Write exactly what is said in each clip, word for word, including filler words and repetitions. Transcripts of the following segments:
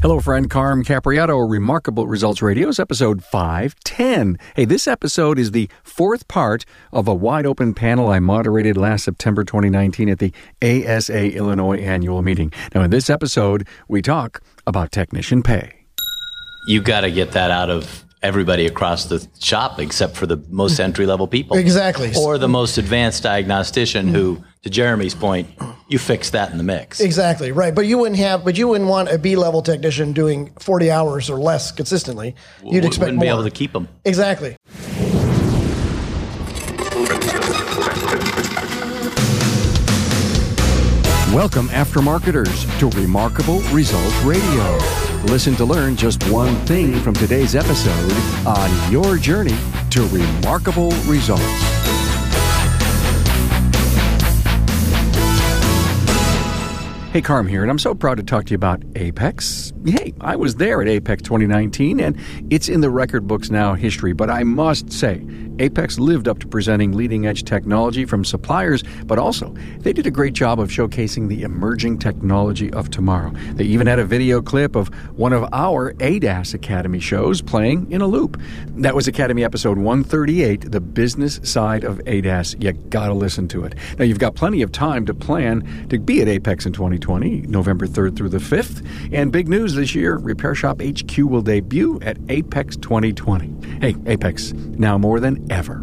Hello, friend. Carm Capriotto, Remarkable Results Radio is episode five ten. Hey, this episode is the fourth part of a wide-open panel I moderated last September twenty nineteen at the A S A Illinois Annual Meeting. Now, in this episode, we talk about technician pay. You've got to get that out of everybody across the shop except for the most entry-level people. Exactly. Or the most advanced diagnostician who, to Jeremy's point, you fix that in the mix. Exactly, right. But you wouldn't have, but you wouldn't want a B-level technician doing forty hours or less consistently. You'd expect wouldn't more. Wouldn't be able to keep them. Exactly. Welcome, aftermarketers, to Remarkable Results Radio. Listen to learn just one thing from today's episode on your journey to Remarkable Results. Hey, Carm here, and I'm so proud to talk to you about APEX. Hey, I was there at APEX twenty nineteen, and it's in the record books now history, but I must say, APEX lived up to presenting leading-edge technology from suppliers, but also they did a great job of showcasing the emerging technology of tomorrow. They even had a video clip of one of our A D A S Academy shows playing in a loop. That was Academy Episode one thirty-eight, The Business Side of A D A S. You gotta listen to it. Now, you've got plenty of time to plan to be at APEX in twenty twenty, November third through the fifth. And big news this year, Repair Shop H Q will debut at APEX twenty twenty. Hey, APEX, now more than ever.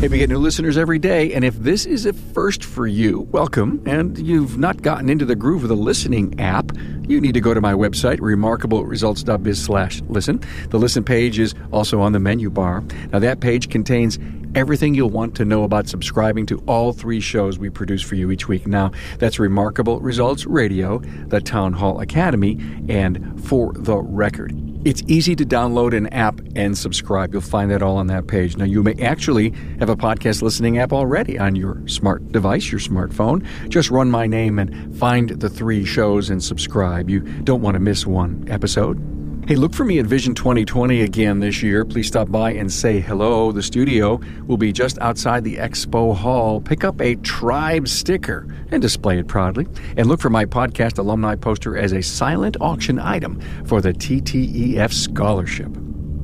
Hey, we get new listeners every day, and if this is a first for you, welcome. And you've not gotten into the groove of the listening app, you need to go to my website, remarkableresults.biz slash listen. The listen page is also on the menu bar. Now, that page contains everything you'll want to know about subscribing to all three shows we produce for you each week. Now, that's Remarkable Results Radio, the Town Hall Academy, and For the Record. It's easy to download an app and subscribe. You'll find that all on that page. Now, you may actually have a podcast listening app already on your smart device, your smartphone. Just run my name and find the three shows and subscribe. You don't want to miss one episode. Hey, look for me at Vision twenty twenty again this year. Please stop by and say hello. The studio will be just outside the expo hall. Pick up a Tribe sticker and display it proudly. And look for my podcast alumni poster as a silent auction item for the T T E F scholarship.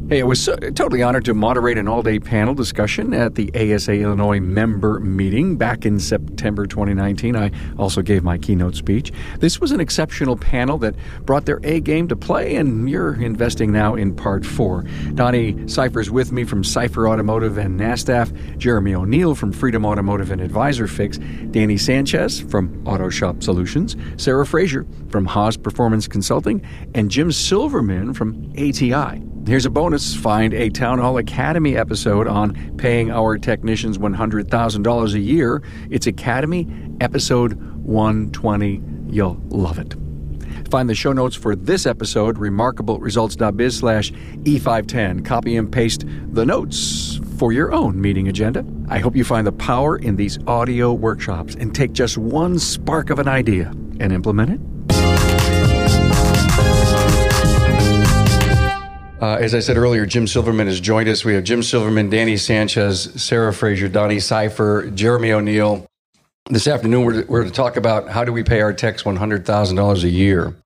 Hey, I was so, totally honored to moderate an all-day panel discussion at the A S A Illinois member meeting back in September twenty nineteen. I also gave my keynote speech. This was an exceptional panel that brought their A game to play, and you're investing now in part four. Donny Seyfer is with me from Seyfer's Automotive and NASTF, Jeremy O'Neal from Freedom Automotive and Advisor Fix, Danny Sanchez from Auto Shop Solutions, Sara Fraser from Haas Performance Consulting, and Jim Silverman from A T I. Here's a bonus. Find a Town Hall Academy episode on paying our technicians one hundred thousand dollars a year. It's Academy Episode one twenty. You'll love it. Find the show notes for this episode, remarkableresults.biz slash E five ten. Copy and paste the notes for your own meeting agenda. I hope you find the power in these audio workshops and take just one spark of an idea and implement it. Uh, as I said earlier, Jim Silverman has joined us. We have Jim Silverman, Danny Sanchez, Sara Fraser, Donny Seyfer, Jeremy O'Neal. This afternoon, we're, we're to talk about how do we pay our techs one hundred thousand dollars a year.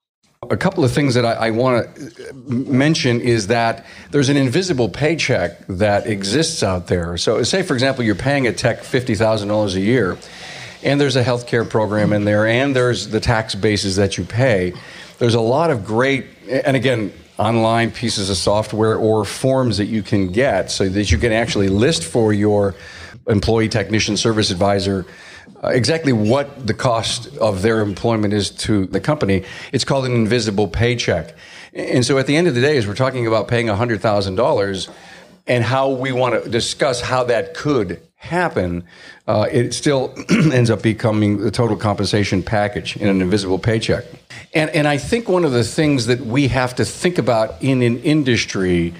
A couple of things that I, I want to mention is that there's an invisible paycheck that exists out there. So say, for example, you're paying a tech fifty thousand dollars a year, and there's a healthcare program in there, and there's the tax bases that you pay. There's a lot of great, and again, online pieces of software or forms that you can get so that you can actually list for your employee technician service advisor uh, exactly what the cost of their employment is to the company. It's called an invisible paycheck. And so at the end of the day, as we're talking about paying one hundred thousand dollars and how we want to discuss how that could happen, uh, it still ends up becoming the total compensation package in an invisible paycheck. And and I think one of the things that we have to think about in an industry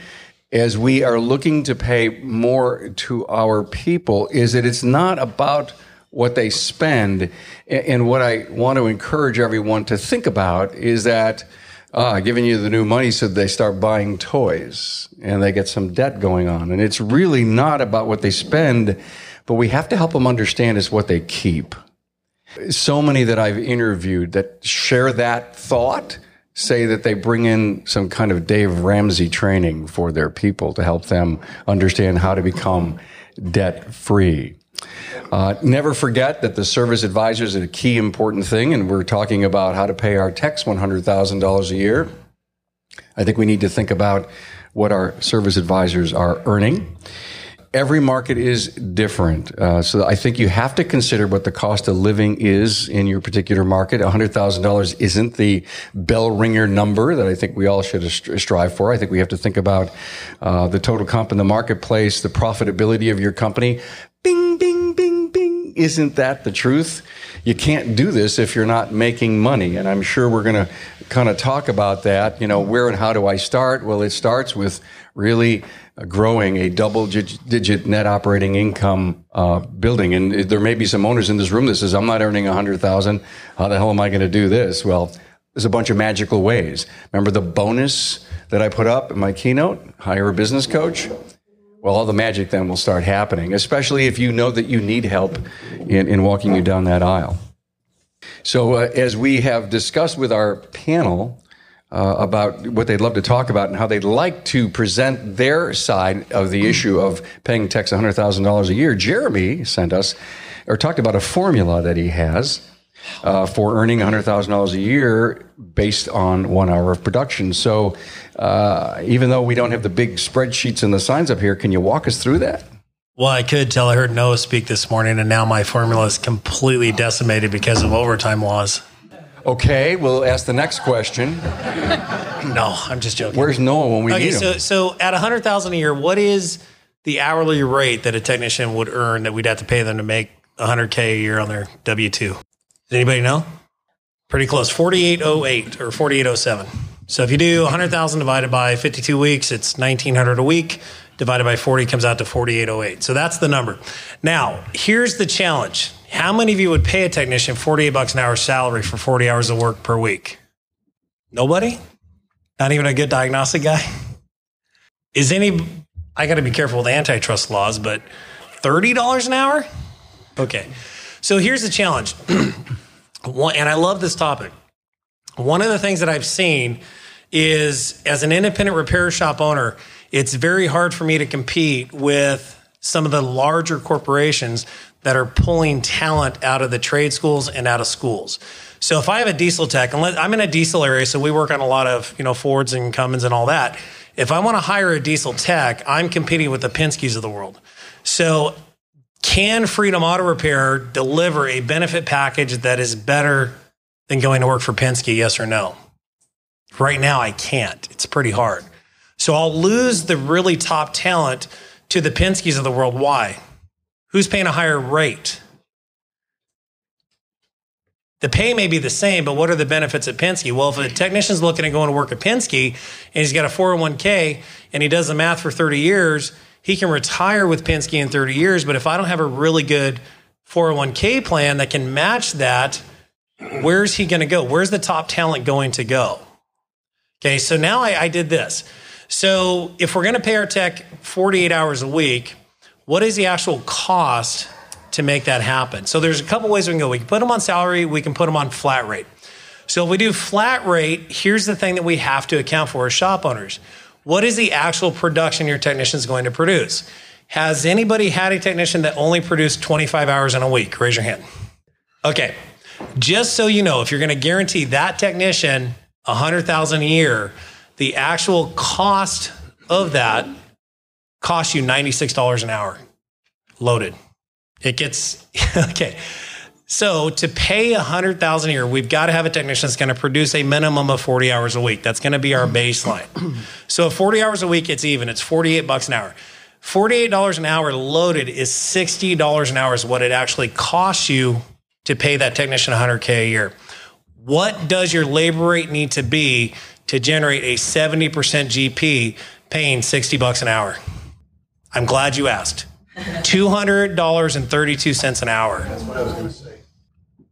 as we are looking to pay more to our people is that it's not about what they spend. And what I want to encourage everyone to think about is that Ah, giving you the new money so they start buying toys and they get some debt going on. And it's really not about what they spend, but we have to help them understand is what they keep. So many that I've interviewed that share that thought say that they bring in some kind of Dave Ramsey training for their people to help them understand how to become debt-free. Uh, never forget that the service advisor is a key important thing, and we're talking about how to pay our techs one hundred thousand dollars a year. I think we need to think about what our service advisors are earning. Every market is different, uh, so I think you have to consider what the cost of living is in your particular market. one hundred thousand dollars isn't the bell ringer number that I think we all should strive for. I think we have to think about uh, the total comp in the marketplace, the profitability of your company. Bing, bing, bing, bing. Isn't that the truth? You can't do this if you're not making money, and I'm sure we're going to kind of talk about that. You know, where and how do I start? Well, it starts with really growing a double-digit net operating income uh, building. And there may be some owners in this room that says, I'm not earning one hundred thousand dollars. How the hell am I going to do this? Well, there's a bunch of magical ways. Remember the bonus that I put up in my keynote? Hire a business coach? Well, all the magic then will start happening, especially if you know that you need help in, in walking you down that aisle. So uh, as we have discussed with our panel, Uh, about what they'd love to talk about and how they'd like to present their side of the issue of paying techs one hundred thousand dollars a year. Jeremy sent us, or talked about a formula that he has uh, for earning one hundred thousand dollars a year based on one hour of production. So uh, even though we don't have the big spreadsheets and the signs up here, can you walk us through that? Well, I could till I heard Noah speak this morning, and now my formula is completely decimated because of overtime laws. Okay, we'll ask the next question. No, I'm just joking. Where's Noah when we okay, need him? So, so at one hundred thousand dollars a year, what is the hourly rate that a technician would earn that we'd have to pay them to make one hundred K a year on their W two? Does anybody know? Pretty close, forty-eight oh eight or forty-eight oh seven. So if you do one hundred thousand dollars divided by fifty-two weeks, it's nineteen hundred dollars a week. Divided by forty comes out to forty-eight oh eight. So that's the number. Now, here's the challenge. How many of you would pay a technician forty-eight bucks an hour salary for forty hours of work per week? Nobody? Not even a good diagnostic guy? Is any, I got to be careful with antitrust laws, but thirty dollars an hour? Okay. So here's the challenge. One, and I love this topic. One of the things that I've seen is, as an independent repair shop owner, it's very hard for me to compete with some of the larger corporations that are pulling talent out of the trade schools and out of schools. So if I have a diesel tech, and I'm in a diesel area, so we work on a lot of, you know, Fords and Cummins and all that. If I want to hire a diesel tech, I'm competing with the Penskes of the world. So can Freedom Auto Repair deliver a benefit package that is better than going to work for Penske? Yes or no? Right now, I can't. It's pretty hard. So I'll lose the really top talent to the Penskes of the world. Why? Who's paying a higher rate? The pay may be the same, but what are the benefits at Penske? Well, if a technician's looking at going to work at Penske and he's got a four oh one k and he does the math for thirty years, he can retire with Penske in thirty years. But if I don't have a really good four oh one k plan that can match that, where's he going to go? Where's the top talent going to go? Okay, so now I, I did this. So if we're going to pay our tech forty-eight hours a week, what is the actual cost to make that happen? So there's a couple ways we can go. We can put them on salary. We can put them on flat rate. So if we do flat rate, here's the thing that we have to account for as shop owners. What is the actual production your technician is going to produce? Has anybody had a technician that only produced twenty-five hours in a week? Raise your hand. Okay. Just so you know, if you're going to guarantee that technician one hundred thousand dollars a year, the actual cost of that costs you ninety-six dollars an hour, loaded. It gets, okay. So to pay one hundred thousand dollars a year, we've got to have a technician that's going to produce a minimum of forty hours a week. That's going to be our baseline. So forty hours a week, it's even. It's forty-eight bucks an hour. forty-eight dollars an hour loaded is sixty dollars an hour is what it actually costs you to pay that technician one hundred K a year. What does your labor rate need to be to generate a seventy percent G P paying sixty bucks an hour? I'm glad you asked. two hundred dollars and thirty-two cents an hour. That's what I was going to say.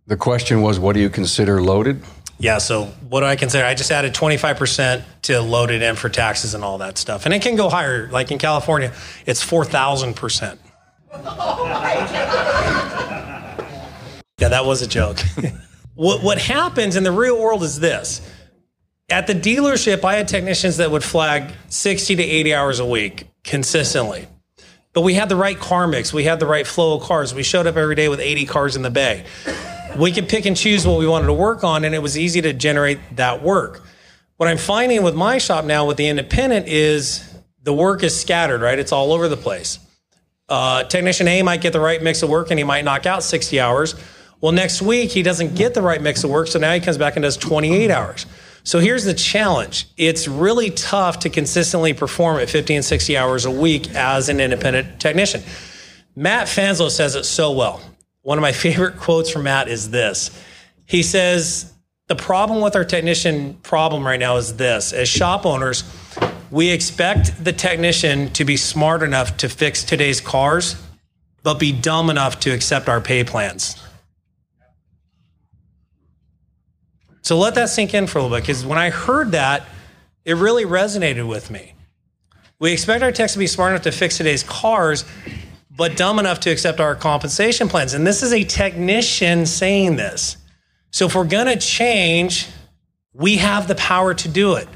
The question was, what do you consider loaded? Yeah, so what do I consider? I just added twenty-five percent to loaded in for taxes and all that stuff. And it can go higher. Like in California, it's four thousand percent. Oh my God. Yeah, that was a joke. What what happens in the real world is this. At the dealership, I had technicians that would flag sixty to eighty hours a week consistently. But we had the right car mix. We had the right flow of cars. We showed up every day with eighty cars in the bay. We could pick and choose what we wanted to work on, and it was easy to generate that work. What I'm finding with my shop now with the independent is the work is scattered, right? It's all over the place. Uh, technician A might get the right mix of work, and he might knock out sixty hours. Well, next week, he doesn't get the right mix of work, so now he comes back and does twenty-eight hours. So here's the challenge. It's really tough to consistently perform at fifty and sixty hours a week as an independent technician. Matt Fanslow says it so well. One of my favorite quotes from Matt is this. He says, the problem with our technician problem right now is this. As shop owners, we expect the technician to be smart enough to fix today's cars, but be dumb enough to accept our pay plans. So let that sink in for a little bit, because when I heard that, it really resonated with me. We expect our techs to be smart enough to fix today's cars, but dumb enough to accept our compensation plans. And this is a technician saying this. So if we're going to change, we have the power to do it.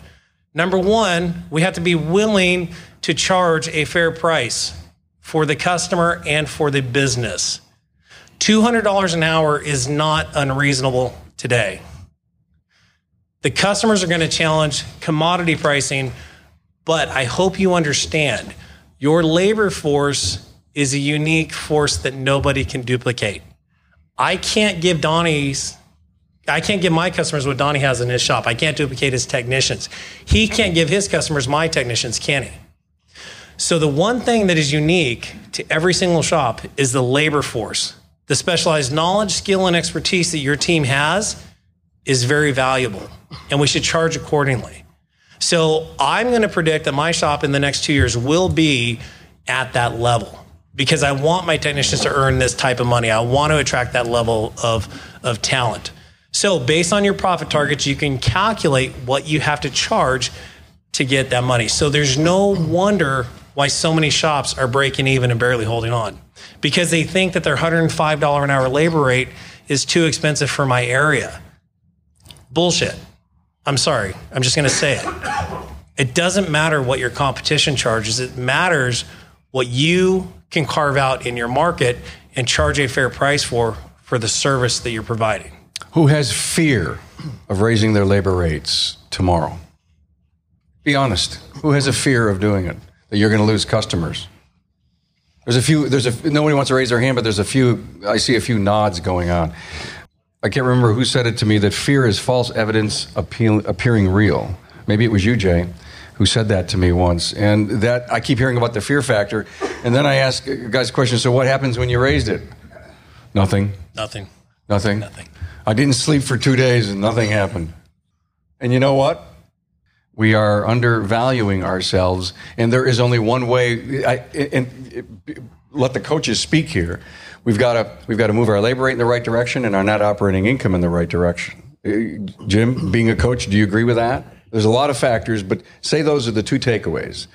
Number one, we have to be willing to charge a fair price for the customer and for the business. two hundred dollars an hour is not unreasonable today. The customers are going to challenge commodity pricing, but I hope you understand your labor force is a unique force that nobody can duplicate. I can't give Donnie's, I can't give my customers what Donnie has in his shop. I can't duplicate his technicians. He can't give his customers my technicians, can he? So the one thing that is unique to every single shop is the labor force. The specialized knowledge, skill, and expertise that your team has is very valuable, and we should charge accordingly. So I'm going to predict that my shop in the next two years will be at that level, because I want my technicians to earn this type of money. I want to attract that level of, of talent. So based on your profit targets, you can calculate what you have to charge to get that money. So there's no wonder why so many shops are breaking even and barely holding on, because they think that their one hundred five dollars an hour labor rate is too expensive for my area. Bullshit. I'm sorry. I'm just going to say it. It doesn't matter what your competition charges. It matters what you can carve out in your market and charge a fair price for, for the service that you're providing. Who has fear of raising their labor rates tomorrow? Be honest. Who has a fear of doing it, that you're going to lose customers? There's a few, there's a, nobody wants to raise their hand, but there's a few, I see a few nods going on. I can't remember who said it to me, that fear is false evidence appeal, appearing real. Maybe it was you, Jay, who said that to me once. And that I keep hearing about the fear factor. And then I ask you guys a question, so what happens when you raised it? Nothing. Nothing. Nothing. Nothing. I didn't sleep for two days and nothing happened. And you know what? We are undervaluing ourselves. And there is only one way. I, and let the coaches speak here. We've got to we've got to move our labor rate in the right direction and our net operating income in the right direction. Jim, being a coach, do you agree with that? There's a lot of factors, but say those are the two takeaways.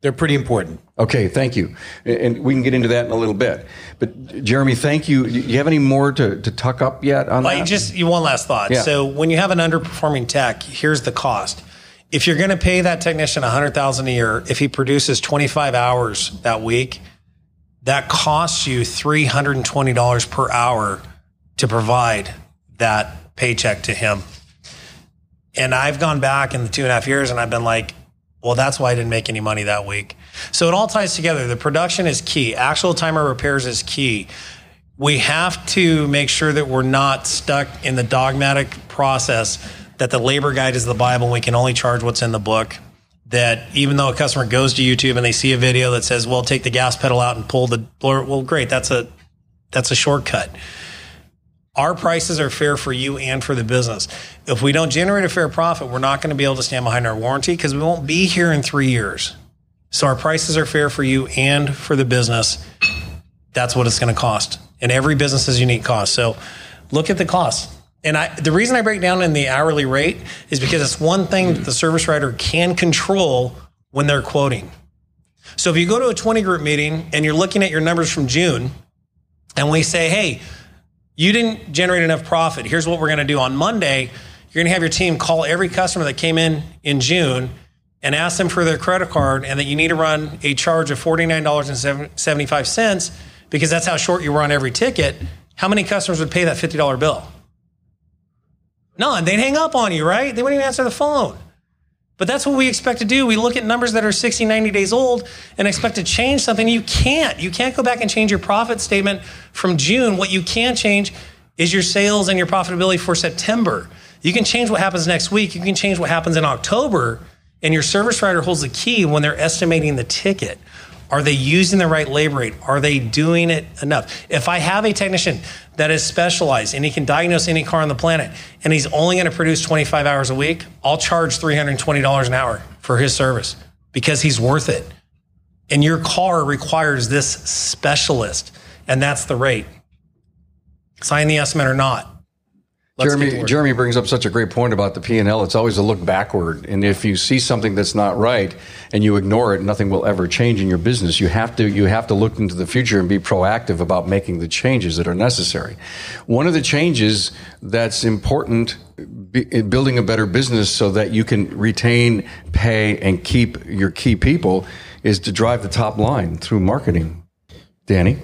They're pretty important. Okay, thank you. And we can get into that in a little bit. But Jeremy, thank you. Do you have any more to, to tuck up yet on well, that? Just one last thought. Yeah. So when you have an underperforming tech, here's the cost. If you're going to pay that technician one hundred thousand dollars a year, if he produces twenty-five hours that week, that costs you three hundred twenty dollars per hour to provide that paycheck to him. And I've gone back in the two and a half years and I've been like, well, that's why I didn't make any money that week. So it all ties together. The production is key. Actual time of repairs is key. We have to make sure that we're not stuck in the dogmatic process that the labor guide is the Bible. We can only charge what's in the book. That even though a customer goes to YouTube and they see a video that says, well, take the gas pedal out and pull the blower. Well, great. That's a, that's a shortcut. Our prices are fair for you and for the business. If we don't generate a fair profit, we're not going to be able to stand behind our warranty because we won't be here in three years. So our prices are fair for you and for the business. That's what it's going to cost. And every business has unique costs. So look at the costs. And I, the reason I break down in the hourly rate is because it's one thing that the service writer can control when they're quoting. So if you go to a twenty group meeting and you're looking at your numbers from June and we say, hey, you didn't generate enough profit. Here's what we're going to do on Monday you're going to have your team call every customer that came in in June and ask them for their credit card and that you need to run a charge of forty-nine dollars and seventy-five cents because that's how short you were on every ticket, how many customers would pay that fifty dollar bill? None. They'd hang up on you, right? They wouldn't even answer the phone. But that's what we expect to do. We look at numbers that are sixty, ninety days old and expect to change something. You can't. You can't go back and change your profit statement from June. What you can change is your sales and your profitability for September. You can change what happens next week. You can change what happens in October. And your service writer holds the key when they're estimating the ticket. Are they using the right labor rate? Are they doing it enough? If I have a technician that is specialized and he can diagnose any car on the planet and he's only going to produce twenty-five hours a week, I'll charge three hundred twenty dollars an hour for his service because he's worth it. And your car requires this specialist, and that's the rate. Sign the estimate or not. Let's Jeremy Jeremy brings up such a great point about the P and L. It's always a look backward. And if you see something that's not right and you ignore it, nothing will ever change in your business. You have to you have to look into the future and be proactive about making the changes that are necessary. One of the changes that's important in building a better business so that you can retain, pay, and keep your key people is to drive the top line through marketing. Danny?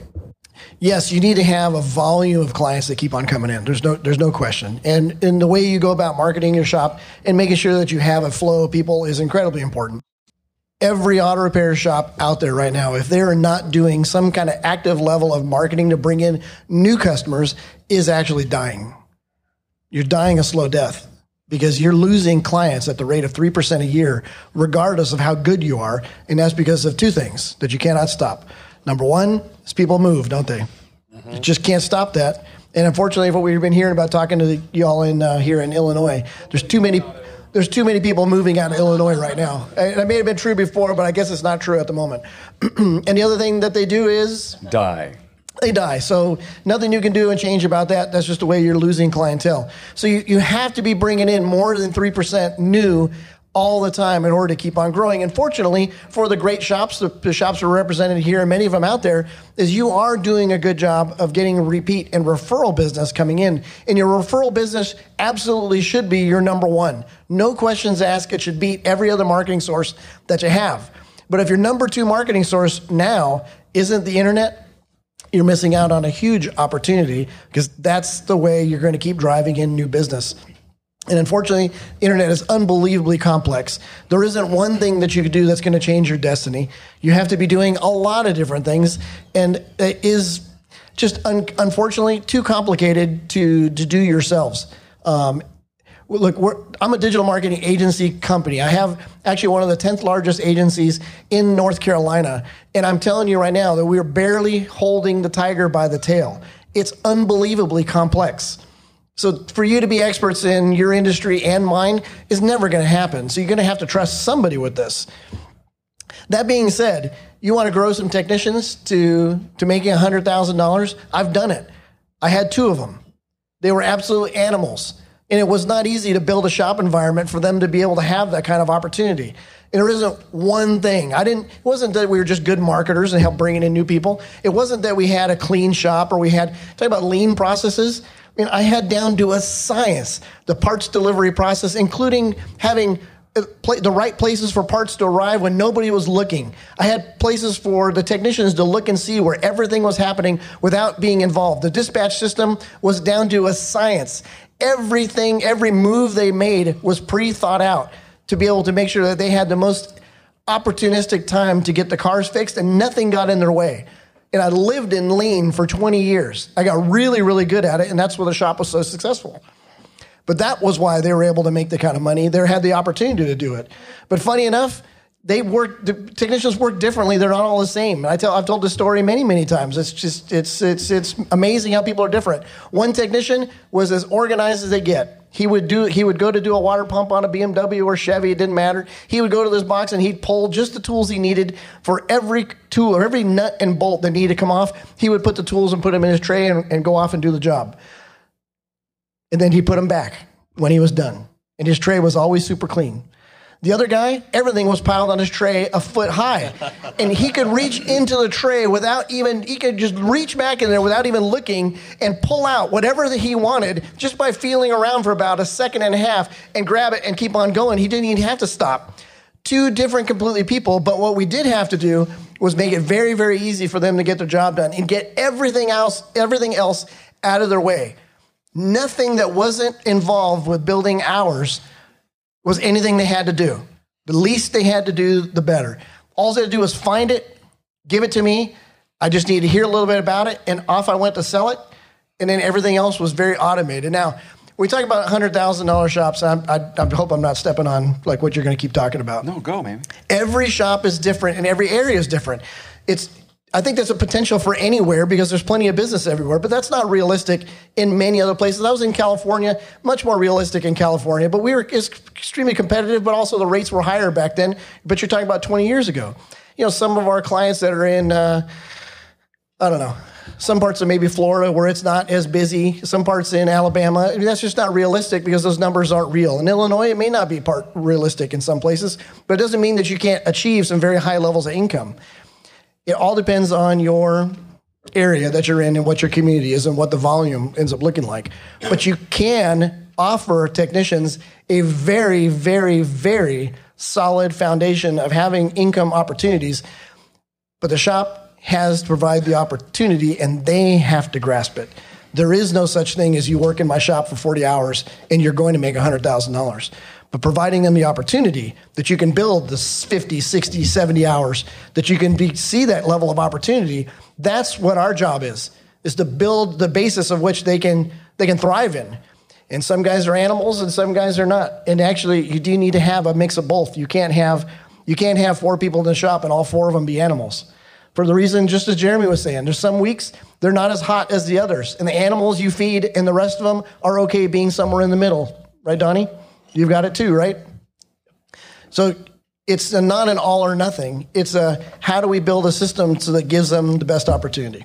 Yes, you need to have a volume of clients that keep on coming in. There's no there's no question. And in the way you go about marketing your shop and making sure that you have a flow of people is incredibly important. Every auto repair shop out there right now, if they're not doing some kind of active level of marketing to bring in new customers, is actually dying. You're dying a slow death because you're losing clients at the rate of three percent a year, regardless of how good you are. And that's because of two things that you cannot stop. Number one is people move, don't they? Mm-hmm. You just can't stop that. And unfortunately, what we've been hearing about talking to the, y'all in uh, here in Illinois, there's too many there's too many people moving out of Illinois right now. And it may have been true before, but I guess it's not true at the moment. And the other thing that they do is? Die. They die. So nothing you can do and change about that. That's just the way you're losing clientele. So you, you have to be bringing in more than three percent new all the time in order to keep on growing. And fortunately, for the great shops, the, the shops are represented here, and many of them out there, is you are doing a good job of getting repeat and referral business coming in. And your referral business absolutely should be your number one. No questions asked. It should beat every other marketing source that you have. But if your number two marketing source now isn't the internet, you're missing out on a huge opportunity because that's the way you're going to keep driving in new business. And unfortunately, the internet is unbelievably complex. There isn't one thing that you could do that's going to change your destiny. You have to be doing a lot of different things, and it is just un- unfortunately too complicated to, to do yourselves. Um, look, we're, I'm a digital marketing agency company. I have actually one of the tenth largest agencies in North Carolina, and I'm telling you right now that we are barely holding the tiger by the tail. It's unbelievably complex. So for you to be experts in your industry and mine is never going to happen. So you're going to have to trust somebody with this. That being said, you want to grow some technicians to, to making one hundred thousand dollars? I've done it. I had two of them. They were absolute animals. And it was not easy to build a shop environment for them to be able to have that kind of opportunity. And there isn't one thing. I didn't. It wasn't that we were just good marketers and helped bringing in new people. It wasn't that we had a clean shop or we had, talk about lean processes. I mean, I had down to a science, the parts delivery process, including having the right places for parts to arrive when nobody was looking. I had places for the technicians to look and see where everything was happening without being involved. The dispatch system was down to a science. Everything, every move they made was pre-thought out to be able to make sure that they had the most opportunistic time to get the cars fixed and nothing got in their way. And I lived in lean for twenty years. I got really, really good at it, and that's where the shop was so successful. But that was why they were able to make the kind of money. They had the opportunity to do it. But funny enough, they work. The technicians work differently. They're not all the same. I tell. I've told this story many, many times. It's just. It's. It's. It's amazing how people are different. One technician was as organized as they get. He would do. He would go to do a water pump on a B M W or Chevy. It didn't matter. He would go to this box and he'd pull just the tools he needed for every tool or every nut and bolt that needed to come off. He would put the tools and put them in his tray and, and go off and do the job. And then he put them back when he was done. And his tray was always super clean. The other guy, everything was piled on his tray a foot high. And he could reach into the tray without even, he could just reach back in there without even looking and pull out whatever that he wanted just by feeling around for about a second and a half and grab it and keep on going. He didn't even have to stop. Two different completely people, but what we did have to do was make it very, very easy for them to get their job done and get everything else, everything else out of their way. Nothing that wasn't involved with building hours was anything they had to do. The least they had to do, the better. All they had to do was find it, give it to me. I just needed to hear a little bit about it, and off I went to sell it. And then everything else was very automated. Now, we talk about one hundred thousand dollars shops, and I, I, I hope I'm not stepping on like what you're going to keep talking about. No, go, man. Every shop is different, and every area is different. It's, I think there's a potential for anywhere because there's plenty of business everywhere, but that's not realistic in many other places. I was in California, much more realistic in California, but we were extremely competitive, but also the rates were higher back then. But you're talking about twenty years ago. You know, some of our clients that are in, uh, I don't know, some parts of maybe Florida where it's not as busy, some parts in Alabama. I mean, that's just not realistic because those numbers aren't real. In Illinois, it may not be part realistic in some places, but it doesn't mean that you can't achieve some very high levels of income. It all depends on your area that you're in and what your community is and what the volume ends up looking like. But you can offer technicians a very, very, very solid foundation of having income opportunities, but the shop has to provide the opportunity, and they have to grasp it. There is no such thing as you work in my shop for forty hours and you're going to make one hundred thousand dollars. But providing them the opportunity that you can build the fifty, sixty, seventy hours, that you can be, see that level of opportunity, that's what our job is, is to build the basis of which they can they can thrive in. And some guys are animals and some guys are not. And actually, you do need to have a mix of both. You can't have you can't have four people in the shop and all four of them be animals. For the reason, just as Jeremy was saying, there's some weeks they're not as hot as the others. And the animals you feed and the rest of them are okay being somewhere in the middle. Right, Donnie? You've got it too, right? So it's a not an all or nothing. It's a how do we build a system so that gives them the best opportunity.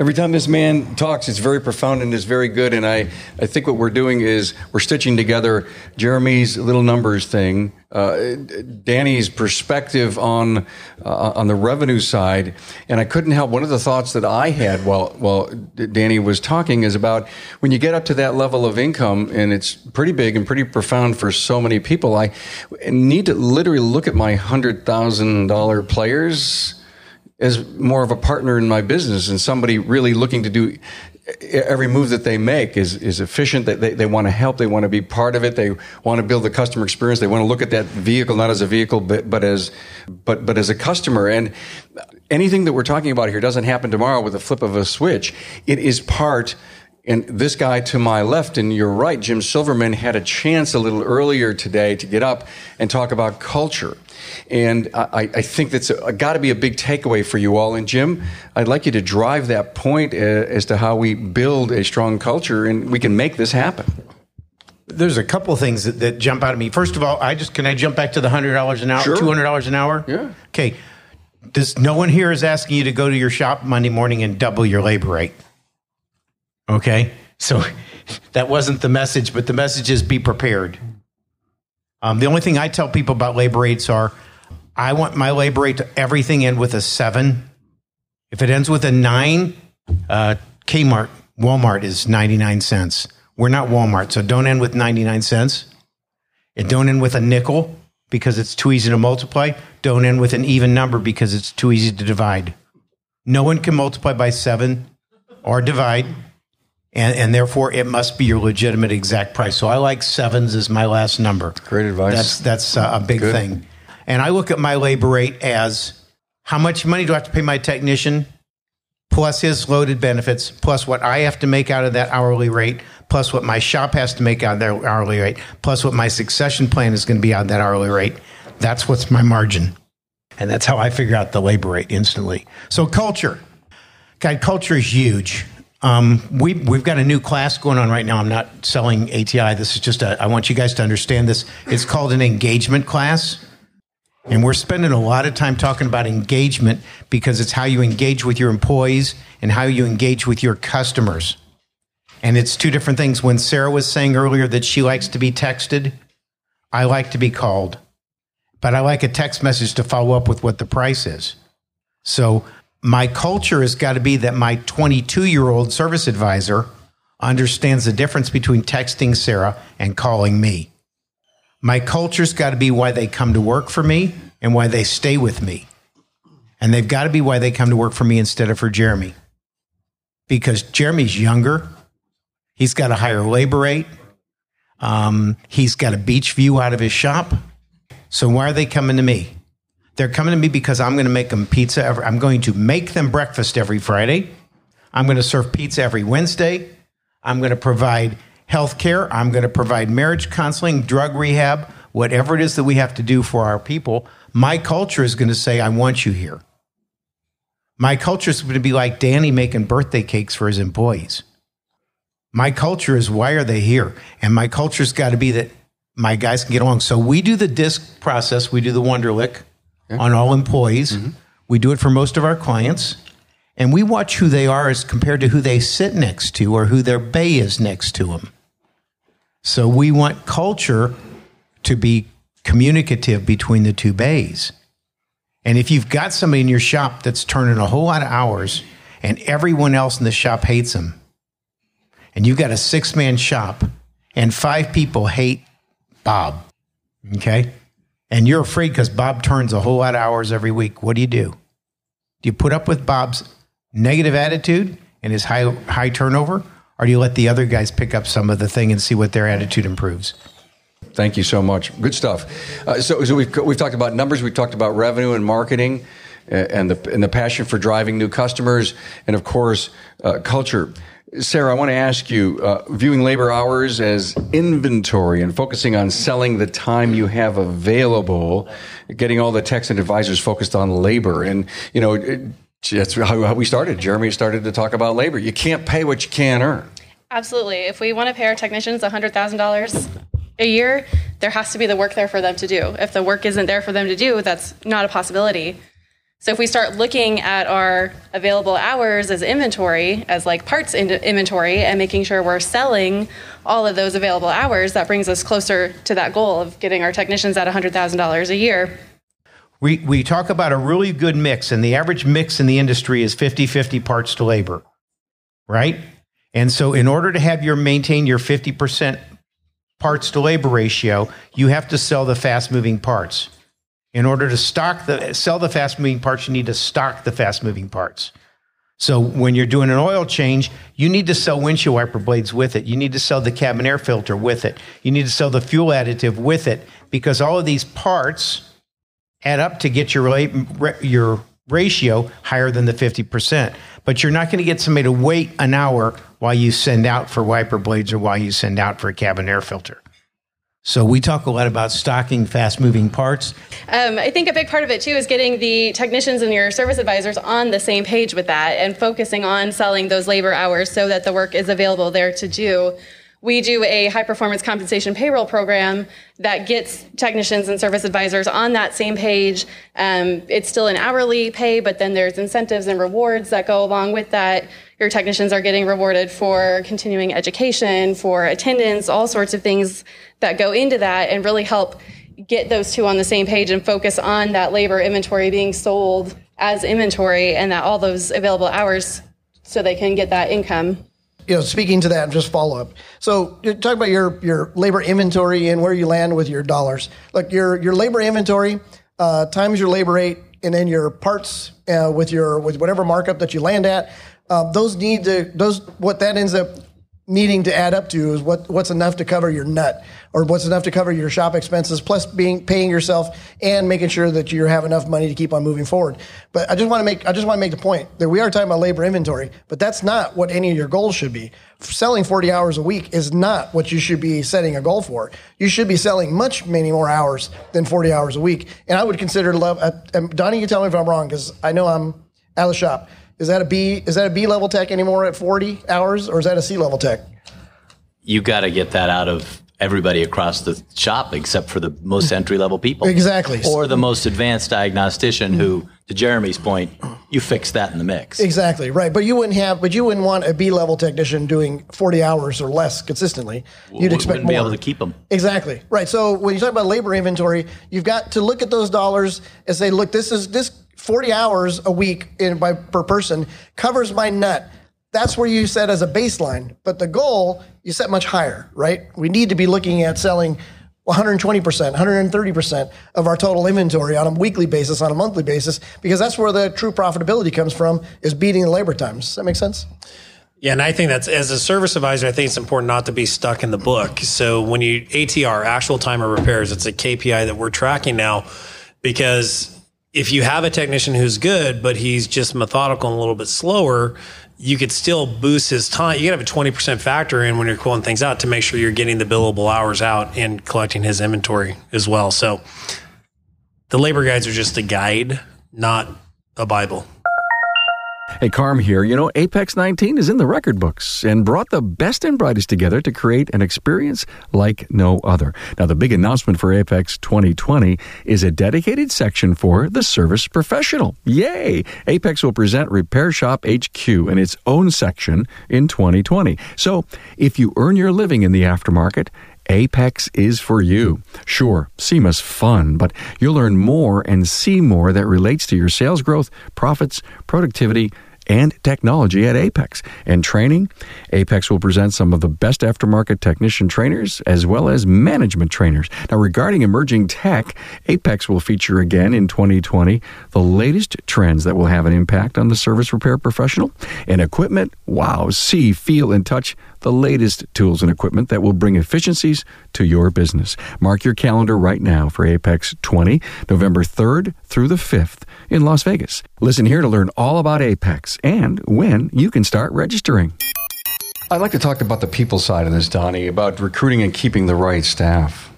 Every time this man talks, it's very profound and it's very good. And I, I think what we're doing is we're stitching together Jeremy's little numbers thing, uh, Danny's perspective on uh, on the revenue side. And I couldn't help. One of the thoughts that I had while, while Danny was talking is about when you get up to that level of income, and it's pretty big and pretty profound for so many people, I need to literally look at my one hundred thousand dollars players as more of a partner in my business and somebody really looking to do every move that they make is, is efficient. They, they, they want to help. They want to be part of it. They want to build the customer experience. They want to look at that vehicle, not as a vehicle, but, but as, but, but as a customer. And anything that we're talking about here doesn't happen tomorrow with a flip of a switch. It is part. And this guy to my left and your right, Jim Silverman, had a chance a little earlier today to get up and talk about culture. And I, I think that's got to be a big takeaway for you all. And Jim, I'd like you to drive that point as to how we build a strong culture and we can make this happen. There's a couple of things that, that jump out at me. First of all, I just can I jump back to the one hundred dollars an hour, sure. two hundred dollars an hour? Yeah. Okay. Does, no one here is asking you to go to your shop Monday morning and double your labor rate. Okay, so that wasn't the message, but the message is be prepared. Um, the only thing I tell people about labor rates are, I want my labor rate to everything end with a seven. If it ends with a nine, uh, Kmart, Walmart is ninety-nine cents. We're not Walmart, so don't end with ninety-nine cents. And don't end with a nickel because it's too easy to multiply. Don't end with an even number because it's too easy to divide. No one can multiply by seven or divide. And, and therefore, it must be your legitimate exact price. So I like sevens as my last number. Great advice. That's that's uh, a big Good. thing. And I look at my labor rate as how much money do I have to pay my technician, plus his loaded benefits, plus what I have to make out of that hourly rate, plus what my shop has to make out of that hourly rate, plus what my succession plan is going to be out of that hourly rate. That's what's my margin. And that's how I figure out the labor rate instantly. So culture. God, culture is huge. Um, we, we've got a new class going on right now. I'm not selling A T I. This is just a, I want you guys to understand this. It's called an engagement class. And we're spending a lot of time talking about engagement because it's how you engage with your employees and how you engage with your customers. And it's two different things. When Sara was saying earlier that she likes to be texted, I like to be called. but I like a text message to follow up with what the price is. So my culture has got to be that my twenty-two-year-old service advisor understands the difference between texting Sara and calling me. My culture's got to be why they come to work for me and why they stay with me. And they've got to be why they come to work for me instead of for Jeremy. Because Jeremy's younger. He's got a higher labor rate. Um, he's got a beach view out of his shop. So why are they coming to me? They're coming to me because I'm going to make them pizza. Every, I'm going to make them breakfast every Friday. I'm going to serve pizza every Wednesday. I'm going to provide health care. I'm going to provide marriage counseling, drug rehab, whatever it is that we have to do for our people. My culture is going to say, I want you here. My culture is going to be like Danny making birthday cakes for his employees. My culture is, why are they here? And my culture's got to be that my guys can get along. So we do the D I S C process. We do the Wonderlic okay. on all employees. Mm-hmm. We do it for most of our clients. And we watch who they are as compared to who they sit next to or who their bay is next to them. So we want culture to be communicative between the two bays. And if you've got somebody in your shop that's turning a whole lot of hours and everyone else in the shop hates them, and you've got a six-man shop and five people hate Bob, okay? And you're afraid because Bob turns a whole lot of hours every week. What do you do? Do you put up with Bob's negative attitude and his high high turnover, or do you let the other guys pick up some of the thing and see what their attitude improves? Thank you so much. Good stuff. Uh, so so we've, we've talked about numbers. We've talked about revenue and marketing and the, and the passion for driving new customers and, of course, uh, culture. Sara, I want to ask you, uh, viewing labor hours as inventory and focusing on selling the time you have available, getting all the techs and advisors focused on labor. And, you know, it, that's how we started. Jeremy started to talk about labor. You can't pay what you can't earn. Absolutely. If we want to pay our technicians one hundred thousand dollars a year, there has to be the work there for them to do. If the work isn't there for them to do, that's not a possibility. So if we start looking at our available hours as inventory, as like parts in- inventory, and making sure we're selling all of those available hours, that brings us closer to that goal of getting our technicians at one hundred thousand dollars a year. We we talk about a really good mix, and the average mix in the industry is fifty-fifty parts to labor, right? And so in order to have your maintain your fifty percent parts to labor ratio, you have to sell the fast-moving parts. In order to stock the sell the fast-moving parts, you need to stock the fast-moving parts. So when you're doing an oil change, you need to sell windshield wiper blades with it. You need to sell the cabin air filter with it. You need to sell the fuel additive with it, because all of these parts add up to get your, your ratio higher than the fifty percent. But you're not going to get somebody to wait an hour while you send out for wiper blades or while you send out for a cabin air filter. So we talk a lot about stocking fast-moving parts. Um, I think a big part of it, too, is getting the technicians and your service advisors on the same page with that and focusing on selling those labor hours so that the work is available there to do. We do a high-performance compensation payroll program that gets technicians and service advisors on that same page. Um, it's still an hourly pay, but then there's incentives and rewards that go along with that. Your technicians are getting rewarded for continuing education, for attendance, all sorts of things that go into that, and really help get those two on the same page and focus on that labor inventory being sold as inventory, and that all those available hours so they can get that income. You know, speaking to that, just follow up. So talk about your, your labor inventory and where you land with your dollars. Like your, your labor inventory uh, times your labor rate, and then your parts uh, with your with whatever markup that you land at. Uh, those need to, those, what that ends up needing to add up to is what, what's enough to cover your nut, or what's enough to cover your shop expenses, plus being, paying yourself and making sure that you have enough money to keep on moving forward. But I just want to make, I just want to make the point that we are talking about labor inventory, but that's not what any of your goals should be. Selling forty hours a week is not what you should be setting a goal for. You should be selling much many more hours than forty hours a week. And I would consider love, uh, Donny, you tell me if I'm wrong, because I know I'm out of the shop. Is that a B? Is that a B level tech anymore at forty hours, or is that a C level tech? You got to get that out of everybody across the shop except for the most entry-level people. Exactly. Or the most advanced diagnostician who, to Jeremy's point, you fix that in the mix. Exactly, right. But you wouldn't have, but you wouldn't want a B-level technician doing forty hours or less consistently. You'd expect more. Wouldn't be able to keep them. Exactly, right. So when you talk about labor inventory, you've got to look at those dollars and say, look, this is this forty hours a week in by per person covers my nut. That's where you set as a baseline, but the goal you set much higher, right? We need to be looking at selling one hundred twenty percent, one hundred thirty percent of our total inventory on a weekly basis, on a monthly basis, because that's where the true profitability comes from, is beating the labor times. Does that make sense? Yeah, and I think that's, as a service advisor, I think it's important not to be stuck in the book. So when you A T R, actual time of repairs, it's a K P I that we're tracking now, because if you have a technician who's good, but he's just methodical and a little bit slower, you could still boost his time. You could have a twenty percent factor in when you're quoting things out to make sure you're getting the billable hours out and collecting his inventory as well. So the labor guides are just a guide, not a Bible. Hey, Carm here. You know, A PEX nineteen is in the record books and brought the best and brightest together to create an experience like no other. Now, the big announcement for A PEX twenty twenty is a dedicated section for the service professional. Yay! A PEX will present Repair Shop H Q in its own section in twenty twenty. So, if you earn your living in the aftermarket, A PEX is for you. Sure, SEMA's fun, but you'll learn more and see more that relates to your sales growth, profits, productivity, and technology at A PEX. And training, A PEX will present some of the best aftermarket technician trainers as well as management trainers. Now, regarding emerging tech, A PEX will feature again in twenty twenty the latest trends that will have an impact on the service repair professional. And equipment, wow, see, feel, and touch the latest tools and equipment that will bring efficiencies to your business. Mark your calendar right now for A PEX twenty, November third through the fifth in Las Vegas. Listen here to learn all about A PEX and when you can start registering. I'd like to talk about the people side of this, Donny, about recruiting and keeping the right staff.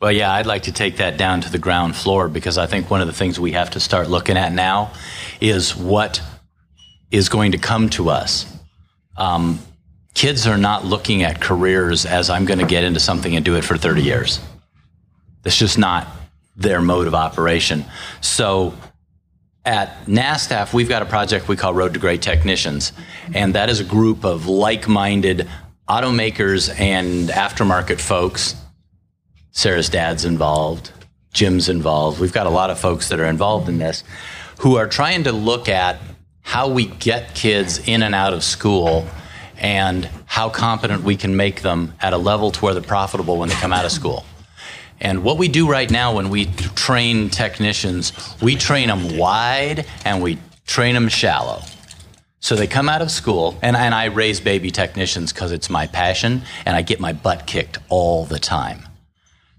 Well, yeah, I'd like to take that down to the ground floor, because I think one of the things we have to start looking at now is what is going to come to us. Um, Kids are not looking at careers as I'm going to get into something and do it for thirty years. That's just not their mode of operation. So at NASTF, we've got a project we call Road to Great Technicians, and that is a group of like-minded automakers and aftermarket folks. Sarah's dad's involved. Jim's involved. We've got a lot of folks that are involved in this who are trying to look at how we get kids in and out of school and how competent we can make them at a level to where they're profitable when they come out of school. And what we do right now when we train technicians, we train them wide and we train them shallow. So they come out of school, and, and I raise baby technicians because it's my passion, and I get my butt kicked all the time.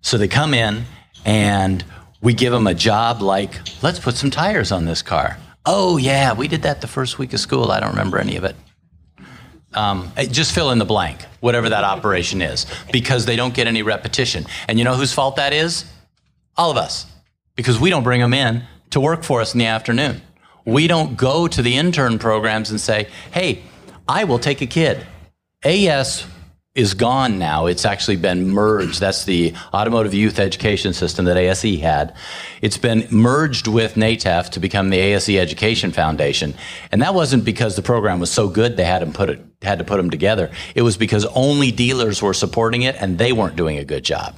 So they come in, and we give them a job like, let's put some tires on this car. Oh, yeah, we did that the first week of school. I don't remember any of it. Um, just fill in the blank, whatever that operation is, because they don't get any repetition. And you know whose fault that is? All of us, because we don't bring them in to work for us in the afternoon. We don't go to the intern programs and say, hey, I will take a kid. A S is gone now. It's actually been merged. That's the Automotive Youth Education System that A S E had. It's been merged with N A T E F to become the A S E Education Foundation. And that wasn't because the program was so good they had them put it, had to put them together. It was because only dealers were supporting it and they weren't doing a good job.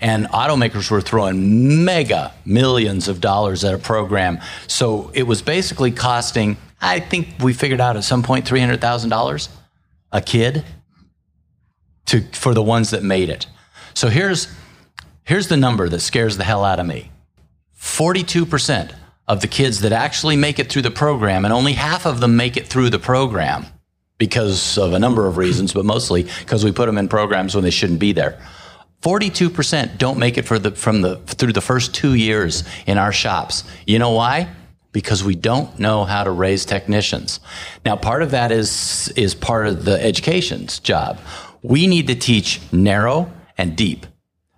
And automakers were throwing mega millions of dollars at a program. So it was basically costing, I think we figured out at some point, three hundred thousand dollars a kid. To, for the ones that made it. So here's here's the number that scares the hell out of me. forty-two percent of the kids that actually make it through the program, and only half of them make it through the program because of a number of reasons, but mostly because we put them in programs when they shouldn't be there. forty-two percent don't make it for the from the through the first two years in our shops. You know why? Because we don't know how to raise technicians. Now, part of that is is part of the education's job. We need to teach narrow and deep.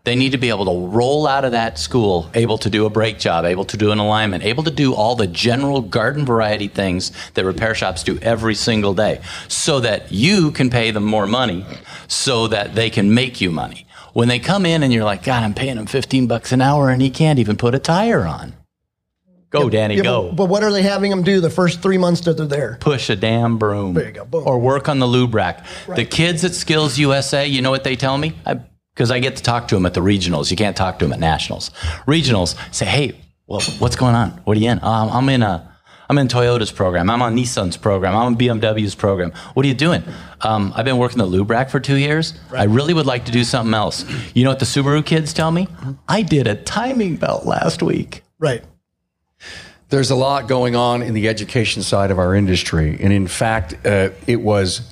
They need to be able to roll out of that school, able to do a brake job, able to do an alignment, able to do all the general garden variety things that repair shops do every single day, so that you can pay them more money, so that they can make you money. When they come in and you're like, God, I'm paying him fifteen bucks an hour and he can't even put a tire on. Go, yeah, Danny, yeah, go. But, but what are they having them do the first three months that they're there? Push a damn broom. There you go. Boom. Or work on the lube rack. Right. The kids at Skills U S A, you know what they tell me? I, Because I get to talk to them at the regionals. You can't talk to them at nationals. Regionals say, hey, well, what's going on? What are you in? Um, I'm in a, I'm in Toyota's program. I'm on Nissan's program. I'm on B M W's program. What are you doing? Um, I've been working the lube rack for two years. Right. I really would like to do something else. You know what the Subaru kids tell me? I did a timing belt last week. Right. There's a lot going on in the education side of our industry. And in fact, uh, it was...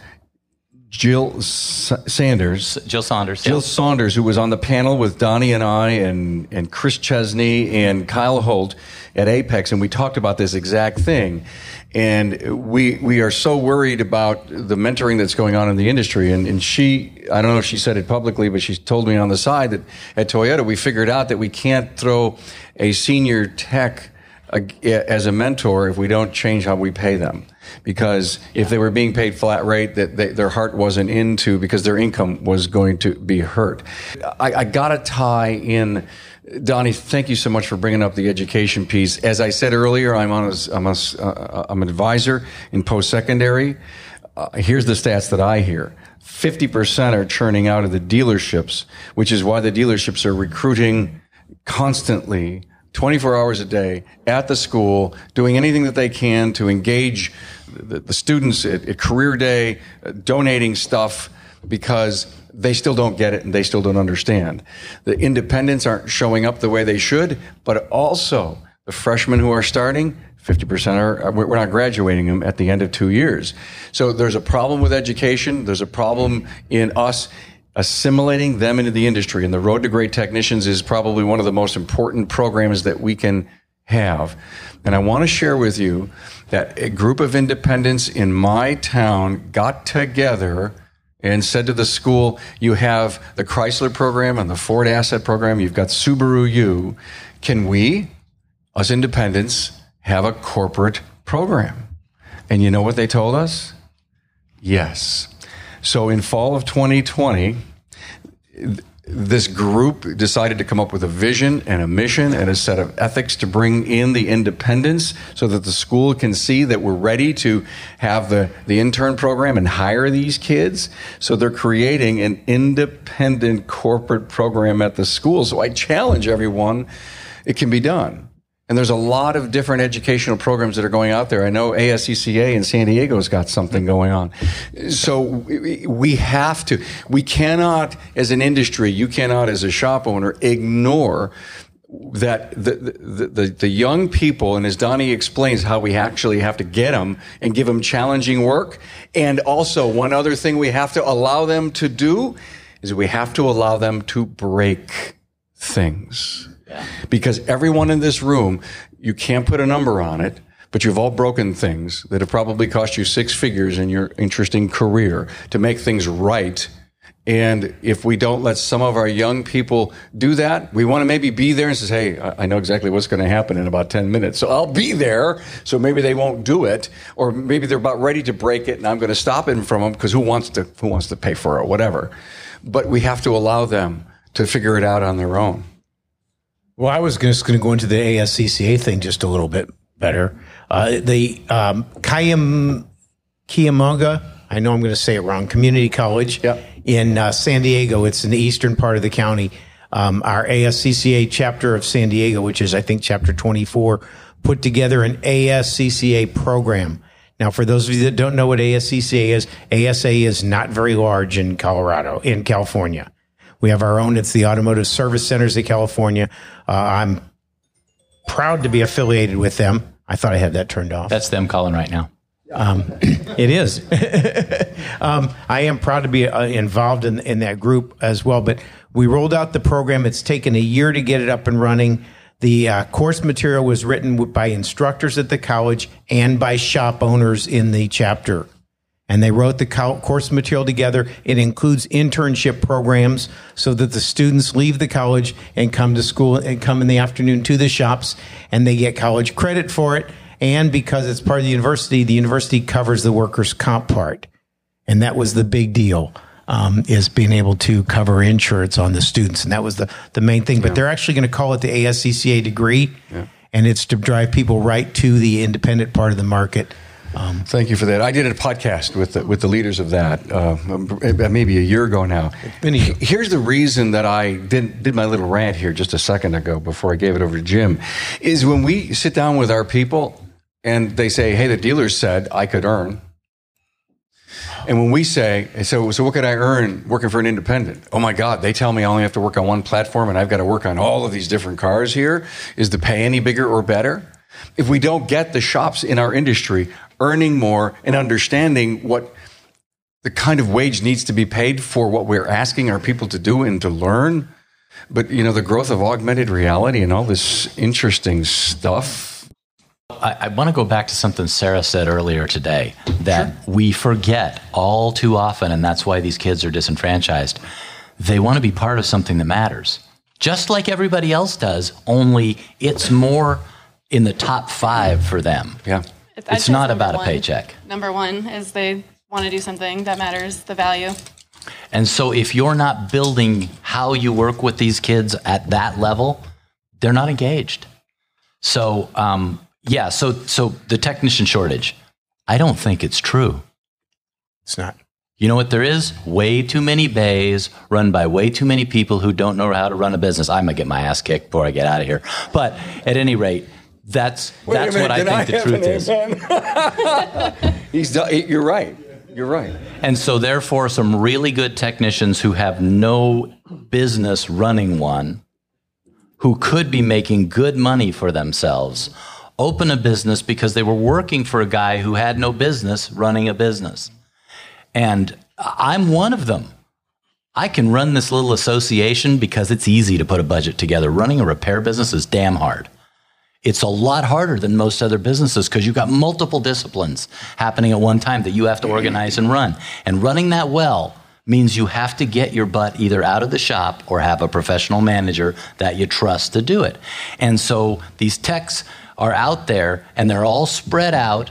Jill Saunders, Jill Saunders, Jill yeah. Saunders, who was on the panel with Donnie and I and, and Chris Chesney and Kyle Holt at APEX, and we talked about this exact thing. And we we are so worried about the mentoring that's going on in the industry. And, and she, I don't know if she said it publicly, but she told me on the side that at Toyota we figured out that we can't throw a senior tech as a mentor if we don't change how we pay them. Because if they were being paid flat rate, that they, their heart wasn't into, because their income was going to be hurt. I, I got to tie in, Donnie, thank you so much for bringing up the education piece. As I said earlier, I'm on a, I'm, a, uh, I'm an advisor in post-secondary. Uh, here's the stats that I hear. fifty percent are churning out of the dealerships, which is why the dealerships are recruiting constantly, twenty-four hours a day at the school, doing anything that they can to engage the, the students at, at career day, uh, donating stuff, because they still don't get it and they still don't understand. The independents aren't showing up the way they should, but also the freshmen who are starting, fifty percent are, we're not graduating them at the end of two years. So there's a problem with education. There's a problem in us assimilating them into the industry. And the Road to Great Technicians is probably one of the most important programs that we can have. And I want to share with you that a group of independents in my town got together and said to the school, you have the Chrysler program and the Ford Asset program, you've got Subaru U. Can we, us independents, have a corporate program? And you know what they told us? Yes. So in fall of twenty twenty, this group decided to come up with a vision and a mission and a set of ethics to bring in the independents so that the school can see that we're ready to have the, the intern program and hire these kids. So they're creating an independent corporate program at the school. So I challenge everyone, it can be done. And there's a lot of different educational programs that are going out there. I know A S C C A in San Diego's got something going on. So we have to, we cannot, as an industry, you cannot, as a shop owner, ignore that the the, the, the young people, and as Donnie explains how we actually have to get them and give them challenging work. And also, one other thing we have to allow them to do is we have to allow them to break things. Yeah. Because everyone in this room, you can't put a number on it, but you've all broken things that have probably cost you six figures in your interesting career to make things right. And if we don't let some of our young people do that, we want to maybe be there and say, hey, I know exactly what's going to happen in about ten minutes. So I'll be there. So maybe they won't do it, or maybe they're about ready to break it and I'm going to stop it from them because who wants to, who wants to pay for it, whatever. But we have to allow them to figure it out on their own. Well, I was just going to go into the A S C C A thing just a little bit better. Uh, the um, Kiam, Kiamonga, I know I'm going to say it wrong, Community College yep. in uh, San Diego. It's in the eastern part of the county. Um, our A S C C A chapter of San Diego, which is, I think, chapter twenty-four, put together an A S C C A program. Now, for those of you that don't know what A S C C A is, A S A is not very large in Colorado, in California. We have our own. It's the Automotive Service Centers of California. Uh, I'm proud to be affiliated with them. I thought I had that turned off. That's them calling right now. Um, it is. um, I am proud to be uh, involved in, in that group as well. But we rolled out the program. It's taken a year to get it up and running. The uh, course material was written by instructors at the college and by shop owners in the chapter. And they wrote the course material together. It includes internship programs so that the students leave the college and come to school and come in the afternoon to the shops, and they get college credit for it. And because it's part of the university, the university covers the workers' comp part. And that was the big deal, um, is being able to cover insurance on the students. And that was the, the main thing. But yeah. they're actually going to call it the A S C C A degree, yeah. and it's to drive people right to the independent part of the market. Um, Thank you for that. I did a podcast with the, with the leaders of that uh, maybe a year ago now. Been a year. Here's the reason that I did, did my little rant here just a second ago before I gave it over to Jim, is when we sit down with our people and they say, hey, the dealer said I could earn. And when we say, so, so what could I earn working for an independent? Oh, my God, they tell me I only have to work on one platform and I've got to work on all of these different cars here. Is the pay any bigger or better? If we don't get the shops in our industry earning more and understanding what the kind of wage needs to be paid for what we're asking our people to do and to learn. But, you know, the growth of augmented reality and all this interesting stuff. I, I want to go back to something Sara said earlier today, that sure. we forget all too often, and that's why these kids are disenfranchised. They want to be part of something that matters, just like everybody else does, only it's more in the top five for them. Yeah. I'd it's not about one. a paycheck. Number one is they want to do something that matters, the value. And so if you're not building how you work with these kids at that level, they're not engaged. So, um, yeah, so so the technician shortage, I don't think it's true. It's not. You know what there is? Way too many bays run by way too many people who don't know how to run a business. I'm going to get my ass kicked before I get out of here. But at any rate, That's Wait that's minute, what I think I the truth is. He's done, you're right. You're right. And so therefore, some really good technicians who have no business running one, who could be making good money for themselves, open a business because they were working for a guy who had no business running a business. And I'm one of them. I can run this little association because it's easy to put a budget together. Running a repair business is damn hard. It's a lot harder than most other businesses because you've got multiple disciplines happening at one time that you have to organize and run. And running that well means you have to get your butt either out of the shop or have a professional manager that you trust to do it. And so these techs are out there and they're all spread out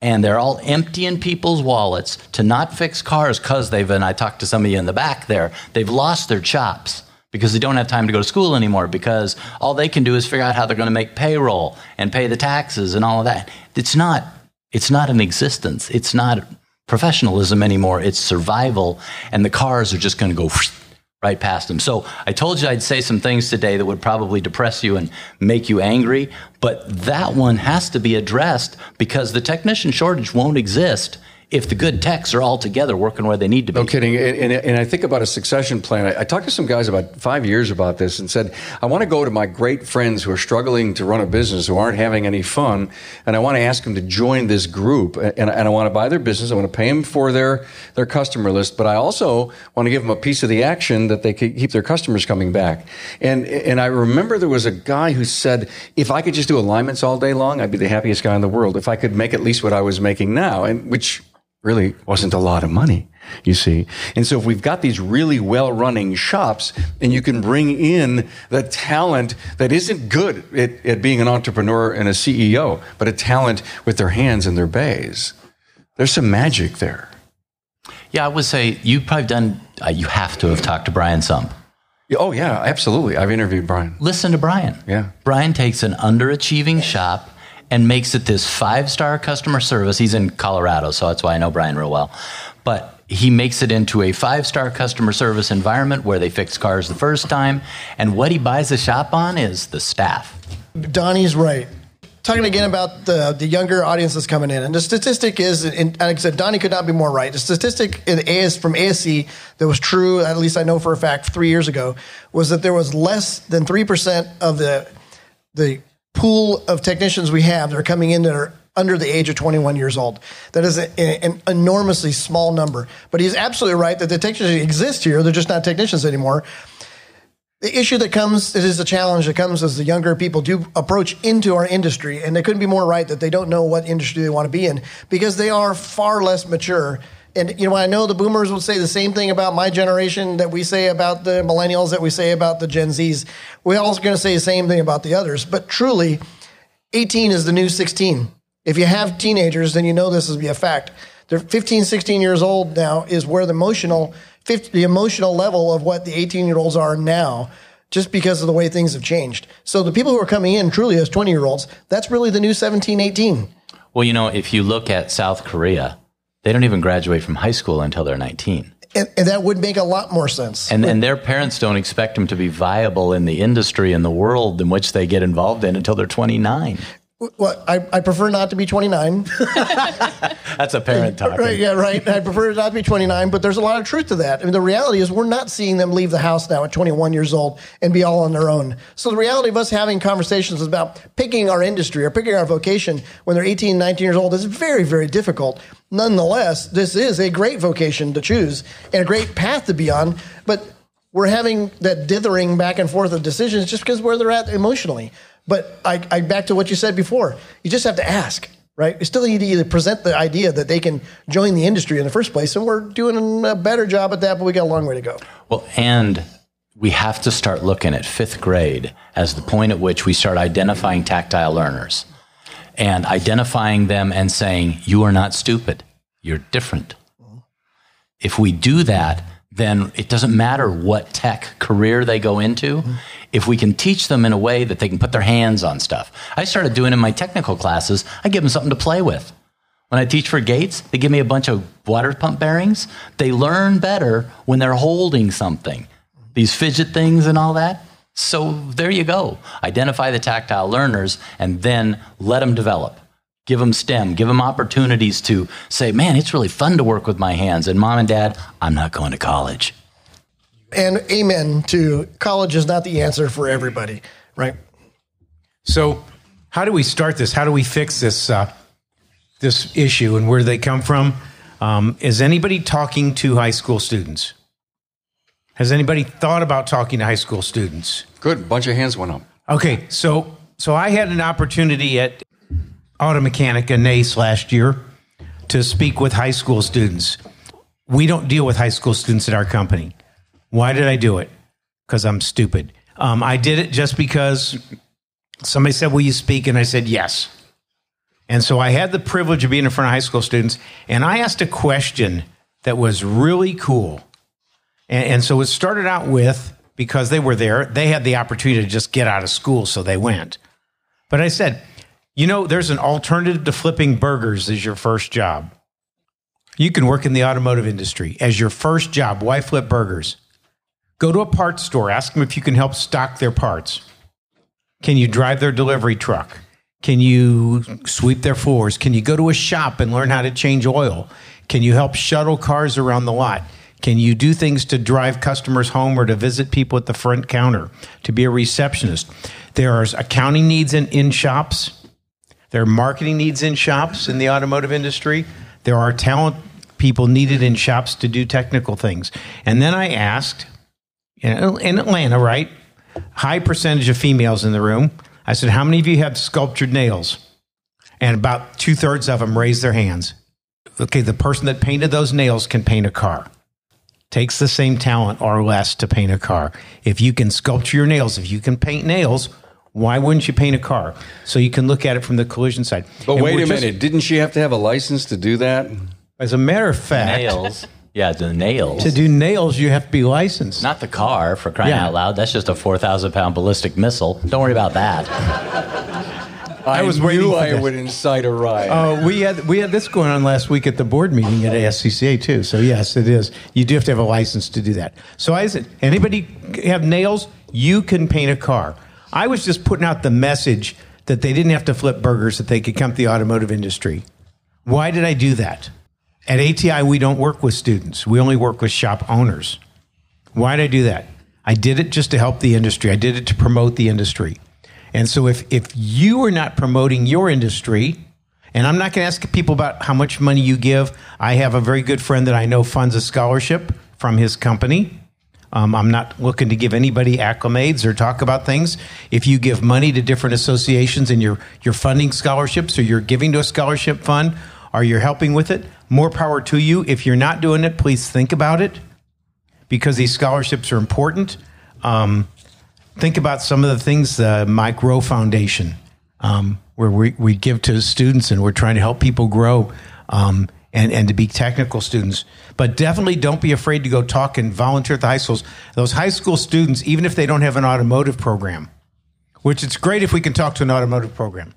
and they're all emptying people's wallets to not fix cars because they've, and I talked to some of you in the back there, they've lost their chops. Because they don't have time to go to school anymore, because all they can do is figure out how they're going to make payroll and pay the taxes and all of that. It's not it's not an existence. It's not professionalism anymore. It's survival, and the cars are just going to go right past them. So I told you I'd say some things today that would probably depress you and make you angry, but that one has to be addressed because the technician shortage won't exist if the good techs are all together working where they need to be. No kidding. And, and, and I think about a succession plan. I, I talked to some guys about five years about this and said, I want to go to my great friends who are struggling to run a business, who aren't having any fun, and I want to ask them to join this group. And, and I want to buy their business. I want to pay them for their, their customer list, but I also want to give them a piece of the action that they can keep their customers coming back. And, and I remember there was a guy who said, if I could just do alignments all day long, I'd be the happiest guy in the world if I could make at least what I was making now, and which really wasn't a lot of money, you see. And so if we've got these really well-running shops and you can bring in the talent that isn't good at, at being an entrepreneur and a C E O, but a talent with their hands and their bays, there's some magic there. Yeah, I would say you've probably done, uh, you have to have talked to Brian Sump. Oh, yeah, absolutely. I've interviewed Brian. Listen to Brian. Yeah. Brian takes an underachieving shop and makes it this five-star customer service. He's in Colorado, so that's why I know Brian real well. But he makes it into a five-star customer service environment where they fix cars the first time. And what he buys the shop on is the staff. Donnie's right. Talking again about the, the younger audience that's coming in. And the statistic is, and like I said, Donnie could not be more right. The statistic in AS, from A S C that was true, at least I know for a fact, three years ago, was that there was less than three percent of the the... pool of technicians we have that are coming in that are under the age of twenty-one years old. That is a, an enormously small number. But he's absolutely right that the technicians exist here. They're just not technicians anymore. The issue that comes, it is a challenge that comes as the younger people do approach into our industry, and they couldn't be more right that they don't know what industry they want to be in because they are far less mature And, you know, I know the boomers would say the same thing about my generation that we say about the millennials, that we say about the Gen Zs. We're also going to say the same thing about the others. But truly, eighteen is the new sixteen. If you have teenagers, then you know this will be a fact. They're fifteen, sixteen years old now is where the emotional the emotional level of what the eighteen-year-olds are now, just because of the way things have changed. So the people who are coming in truly as twenty-year-olds, that's really the new seventeen, eighteen. Well, you know, if you look at South Korea, they don't even graduate from high school until they're nineteen. And, and that would make a lot more sense. And, and their parents don't expect them to be viable in the industry and the world in which they get involved in until they're twenty-nine. Well, I, I prefer not to be twenty-nine. That's a parent topic. Right, yeah, right. I prefer not to be twenty-nine, but there's a lot of truth to that. I mean, the reality is we're not seeing them leave the house now at twenty-one years old and be all on their own. So the reality of us having conversations about picking our industry or picking our vocation when they're eighteen, nineteen years old is very, very difficult. Nonetheless, this is a great vocation to choose and a great path to be on, but we're having that dithering back and forth of decisions just because where they're at emotionally. But I, I back to what you said before. You just have to ask, right? You still need to either present the idea that they can join the industry in the first place, and we're doing a better job at that, but we got a long way to go. Well, and we have to start looking at fifth grade as the point at which we start identifying tactile learners and identifying them and saying, you are not stupid. You're different. Mm-hmm. If we do that, then it doesn't matter what tech career they go into. Mm-hmm. If we can teach them in a way that they can put their hands on stuff. I started doing in my technical classes, I give them something to play with. When I teach for Gates, they give me a bunch of water pump bearings. They learn better when they're holding something, these fidget things and all that. So there you go. Identify the tactile learners and then let them develop. Give them STEM, give them opportunities to say, man, it's really fun to work with my hands. And mom and dad, I'm not going to college. And amen to college is not the answer for everybody, right? So how do we start this? How do we fix this uh, this issue and where they come from? Um, is anybody talking to high school students? Has anybody thought about talking to high school students? Good. Bunch of hands went up. Okay. So so I had an opportunity at Auto Mechanica N A C E last year to speak with high school students. We don't deal with high school students at our company. Why did I do it? Because I'm stupid. Um, I did it just because somebody said, will you speak? And I said, yes. And so I had the privilege of being in front of high school students. And I asked a question that was really cool. And, and so it started out with, because they were there, they had the opportunity to just get out of school, so they went. But I said, you know, there's an alternative to flipping burgers as your first job. You can work in the automotive industry as your first job. Why flip burgers? Go to a parts store. Ask them if you can help stock their parts. Can you drive their delivery truck? Can you sweep their floors? Can you go to a shop and learn how to change oil? Can you help shuttle cars around the lot? Can you do things to drive customers home or to visit people at the front counter, to be a receptionist? There are accounting needs in, in shops. There are marketing needs in shops in the automotive industry. There are talent people needed in shops to do technical things. And then I asked... in Atlanta, right? High percentage of females in the room. I said, how many of you have sculptured nails? And about two thirds of them raised their hands. Okay, the person that painted those nails can paint a car. Takes the same talent or less to paint a car. If you can sculpture your nails, if you can paint nails, why wouldn't you paint a car? So you can look at it from the collision side. But and wait a just, minute, didn't she have to have a license to do that? As a matter of fact... nails. Yeah, the nails. To do nails, you have to be licensed. Not the car, for crying yeah. out loud. That's just a four thousand pound ballistic missile. Don't worry about that. I, I was knew I this. would incite a riot. Uh, we had we had this going on last week at the board meeting at A S C C A, too. So, yes, it is. You do have to have a license to do that. So I said, anybody have nails? You can paint a car. I was just putting out the message that they didn't have to flip burgers, that they could come to the automotive industry. Why did I do that? At A T I, we don't work with students. We only work with shop owners. Why did I do that? I did it just to help the industry. I did it to promote the industry. And so if, if you are not promoting your industry, and I'm not going to ask people about how much money you give. I have a very good friend that I know funds a scholarship from his company. Um, I'm not looking to give anybody acclimates or talk about things. If you give money to different associations and you're, you're funding scholarships or you're giving to a scholarship fund, Are you helping with it? More power to you. If you're not doing it, please think about it, because these scholarships are important. Um, think about some of the things the uh, Mike Rowe Foundation, um, where we, we give to students, and we're trying to help people grow um, and, and to be technical students. But definitely don't be afraid to go talk and volunteer at the high schools. Those high school students, even if they don't have an automotive program, which it's great if we can talk to an automotive program,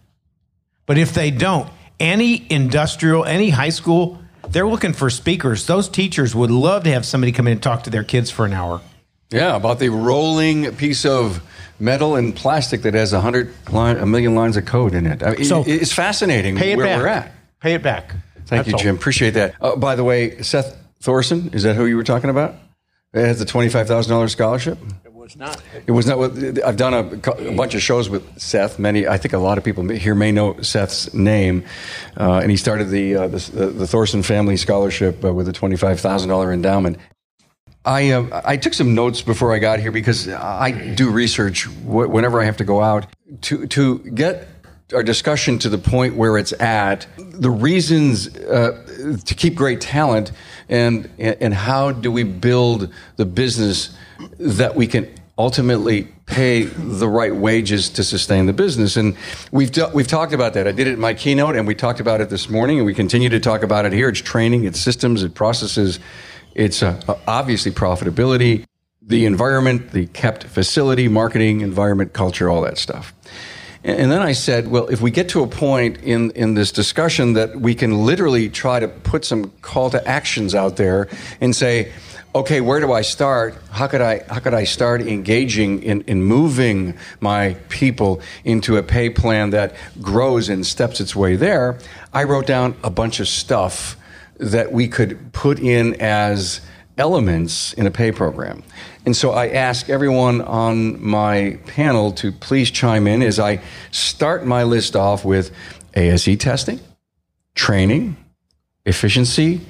but if they don't, any industrial, any high school, they're looking for speakers. Those teachers would love to have somebody come in and talk to their kids for an hour. Yeah, about the rolling piece of metal and plastic that has a hundred line, a million lines of code in it. I mean, so it's fascinating pay it where back. we're at. Pay it back. Thank That's you, Jim. All. Appreciate that. Uh, by the way, Seth Thorson, is that who you were talking about? It has a twenty-five thousand dollars scholarship? It was not. It was not. What, I've done a, a bunch of shows with Seth. Many, I think a lot of people here may know Seth's name. Uh, and he started the, uh, the, the Thorson Family Scholarship uh, with a twenty-five thousand dollars endowment. I uh, I took some notes before I got here, because I do research wh- whenever I have to go out to to get our discussion to the point where it's at. The reasons uh, to keep great talent, and and how do we build the business that we can ultimately pay the right wages to sustain the business. And we've do- we've talked about that. I did it in my keynote, and we talked about it this morning, and we continue to talk about it here. It's training, it's systems, it's processes. It's uh, obviously profitability, the environment, the kept facility, marketing, environment, culture, all that stuff. And, and then I said, well, if we get to a point in, in this discussion that we can literally try to put some call to actions out there and say, okay, where do I start? How could I how could I start engaging in, in moving my people into a pay plan that grows and steps its way there? I wrote down a bunch of stuff that we could put in as elements in a pay program. And so I ask everyone on my panel to please chime in as I start my list off with A S E testing, training, efficiency,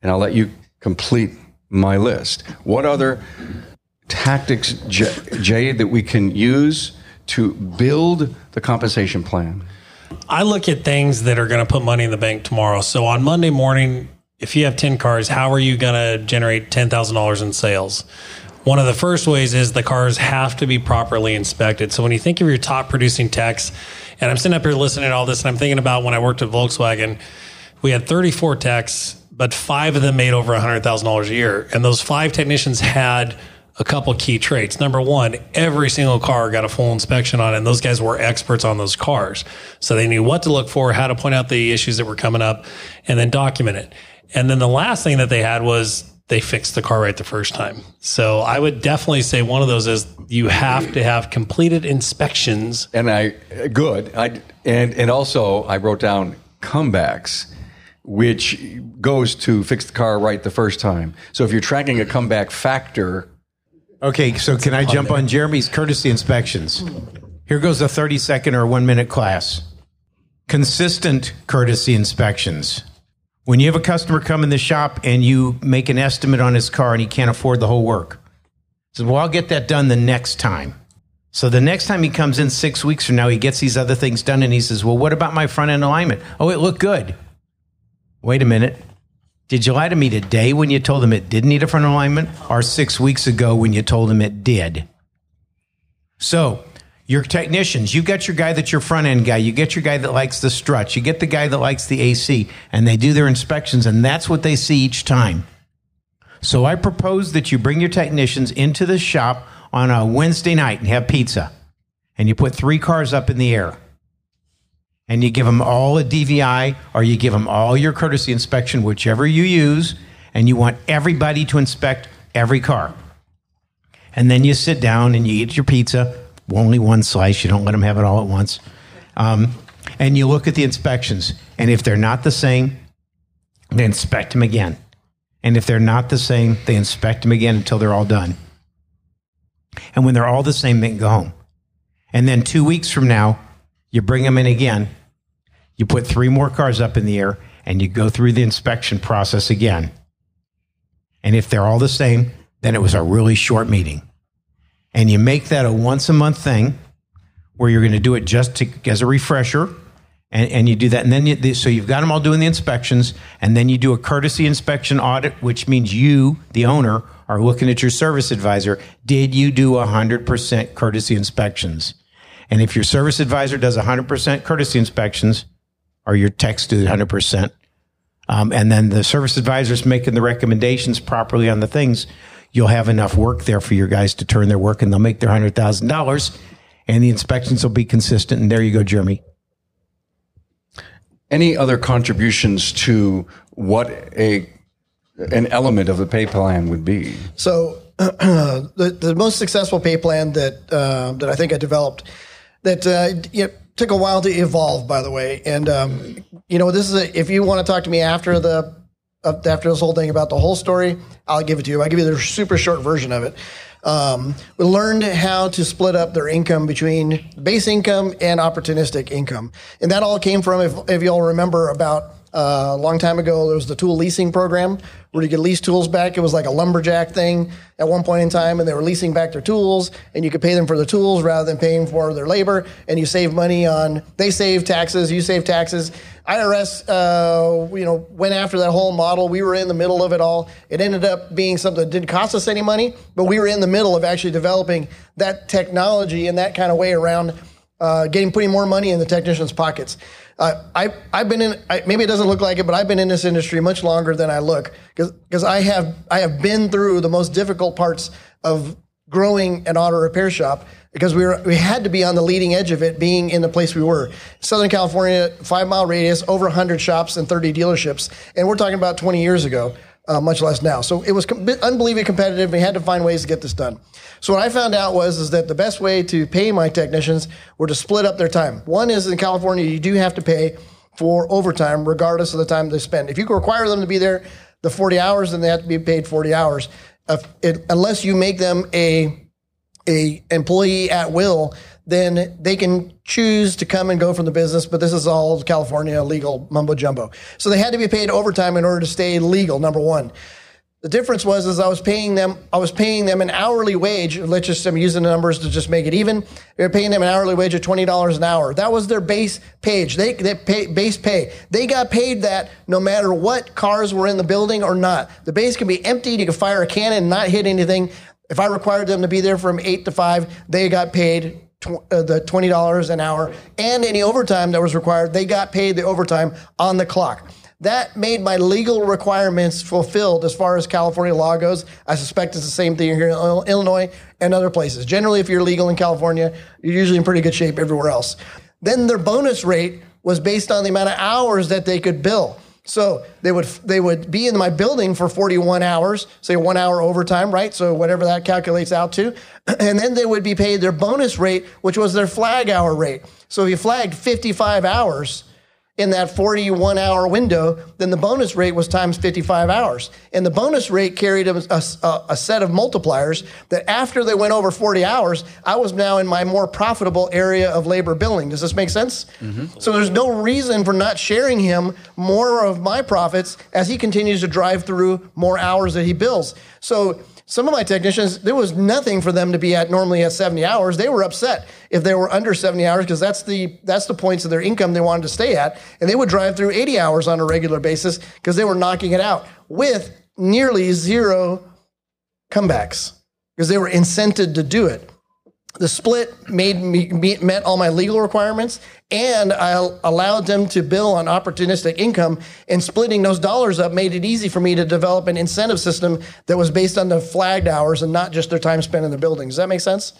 and I'll let you complete my list. What other tactics, Jay, that we can use to build the compensation plan? I look at things that are going to put money in the bank tomorrow. So on Monday morning, if you have ten cars, how are you going to generate ten thousand dollars in sales? One of the first ways is the cars have to be properly inspected. So when you think of your top producing techs, and I'm sitting up here listening to all this, and I'm thinking about when I worked at Volkswagen, we had thirty-four techs, but five of them made over one hundred thousand dollars a year. And those five technicians had a couple key traits. Number one, every single car got a full inspection on it, and those guys were experts on those cars. So they knew what to look for, how to point out the issues that were coming up, and then document it. And then the last thing that they had was they fixed the car right the first time. So I would definitely say one of those is you have to have completed inspections. And I, good. I, and, and also I wrote down comebacks, which goes to fix the car right the first time. So if you're tracking a comeback factor, okay, so can I jump on Jeremy's courtesy inspections? Here goes a thirty-second or one-minute class. Consistent courtesy inspections. When you have a customer come in the shop and you make an estimate on his car and he can't afford the whole work, so well, I'll get that done the next time. So the next time he comes in six weeks from now, he gets these other things done and he says, well, what about my front end alignment? Oh, it looked good. Wait a minute. Did you lie to me today when you told them it didn't need a front alignment, or six weeks ago when you told them it did? So your technicians, you got your guy that's your front end guy. You get your guy that likes the struts. You get the guy that likes the A C, and they do their inspections, and that's what they see each time. So I propose that you bring your technicians into the shop on a Wednesday night and have pizza, and you put three cars up in the air. And you give them all a D V I, or you give them all your courtesy inspection, whichever you use, and you want everybody to inspect every car. And then you sit down and you eat your pizza, only one slice, you don't let them have it all at once. Um, and you look at the inspections, and if they're not the same, they inspect them again. And if they're not the same, they inspect them again until they're all done. And when they're all the same, they can go home. And then two weeks from now, you bring them in again, you put three more cars up in the air, and you go through the inspection process again. And if they're all the same, then it was a really short meeting. And you make that a once a month thing where you're going to do it just to, as a refresher, and, and you do that. And then you, so you've got them all doing the inspections, and then you do a courtesy inspection audit, which means you, the owner, are looking at your service advisor. Did you do one hundred percent courtesy inspections? And if your service advisor does one hundred percent courtesy inspections, or your techs do one hundred percent, um, and then the service advisor is making the recommendations properly on the things, you'll have enough work there for your guys to turn their work, and they'll make their one hundred thousand dollars, and the inspections will be consistent. And there you go, Jeremy. Any other contributions to what a an element of the pay plan would be? So uh, the, the most successful pay plan that uh, that I think I developed, that uh, you know, took a while to evolve, by the way. And, um, you know, this is a, if you want to talk to me after the uh, after this whole thing about the whole story, I'll give it to you. I'll give you the super short version of it. Um, we learned how to split up their income between base income and opportunistic income. And that all came from, if, if you all remember about uh, a long time ago, there was the tool leasing program where you could lease tools back. It was like a lumberjack thing at one point in time, and they were leasing back their tools, and you could pay them for their tools rather than paying for their labor, and you save money on, they save taxes, you save taxes. I R S, uh, you know, went after that whole model. We were in the middle of it all. It ended up being something that didn't cost us any money, but we were in the middle of actually developing that technology and that kind of way around uh, getting putting more money in the technicians' pockets. Uh, I I've been in. I, maybe it doesn't look like it, but I've been in this industry much longer than I look, because because I have I have been through the most difficult parts of growing an auto repair shop, because we were, we had to be on the leading edge of it, being in the place we were. Southern California, five-mile radius, over one hundred shops and thirty dealerships. And we're talking about twenty years ago, uh, much less now. So it was com- unbelievably competitive. We had to find ways to get this done. So what I found out was is that the best way to pay my technicians were to split up their time. One is, in California, you do have to pay for overtime regardless of the time they spend. If you require them to be there the forty hours, then they have to be paid forty hours. If it, unless you make them a a employee at will, then they can choose to come and go from the business. But this is all California legal mumbo jumbo. So they had to be paid overtime in order to stay legal, number one. The difference was is I was paying them I was paying them an hourly wage. Let's just, I'm using the numbers to just make it even. We were paying them an hourly wage of twenty dollars an hour. That was their base page. They they pay, base pay. They got paid that no matter what cars were in the building or not. The base can be emptied. You can fire a cannon and not hit anything. If I required them to be there from eight to five, they got paid tw- uh, the twenty dollars an hour, and any overtime that was required, they got paid the overtime on the clock. That made my legal requirements fulfilled as far as California law goes. I suspect it's the same thing here in Illinois and other places. Generally, if you're legal in California, you're usually in pretty good shape everywhere else. Then their bonus rate was based on the amount of hours that they could bill. So they would they would be in my building for forty-one hours, say one hour overtime, right? So whatever that calculates out to. And then they would be paid their bonus rate, which was their flag hour rate. So if you flagged fifty-five hours in that forty-one hour window, then the bonus rate was times fifty-five hours. And the bonus rate carried a, a, a set of multipliers that after they went over forty hours, I was now in my more profitable area of labor billing. Does this make sense? Mm-hmm. So there's no reason for not sharing him more of my profits as he continues to drive through more hours that he bills. So some of my technicians, there was nothing for them to be at normally at seventy hours. They were upset if they were under seventy hours, because that's the that's the points of their income they wanted to stay at. And they would drive through eighty hours on a regular basis because they were knocking it out with nearly zero comebacks because they were incented to do it. The split made me, met all my legal requirements, and I allowed them to bill on opportunistic income, and splitting those dollars up made it easy for me to develop an incentive system that was based on the flagged hours and not just their time spent in the building. Does that make sense?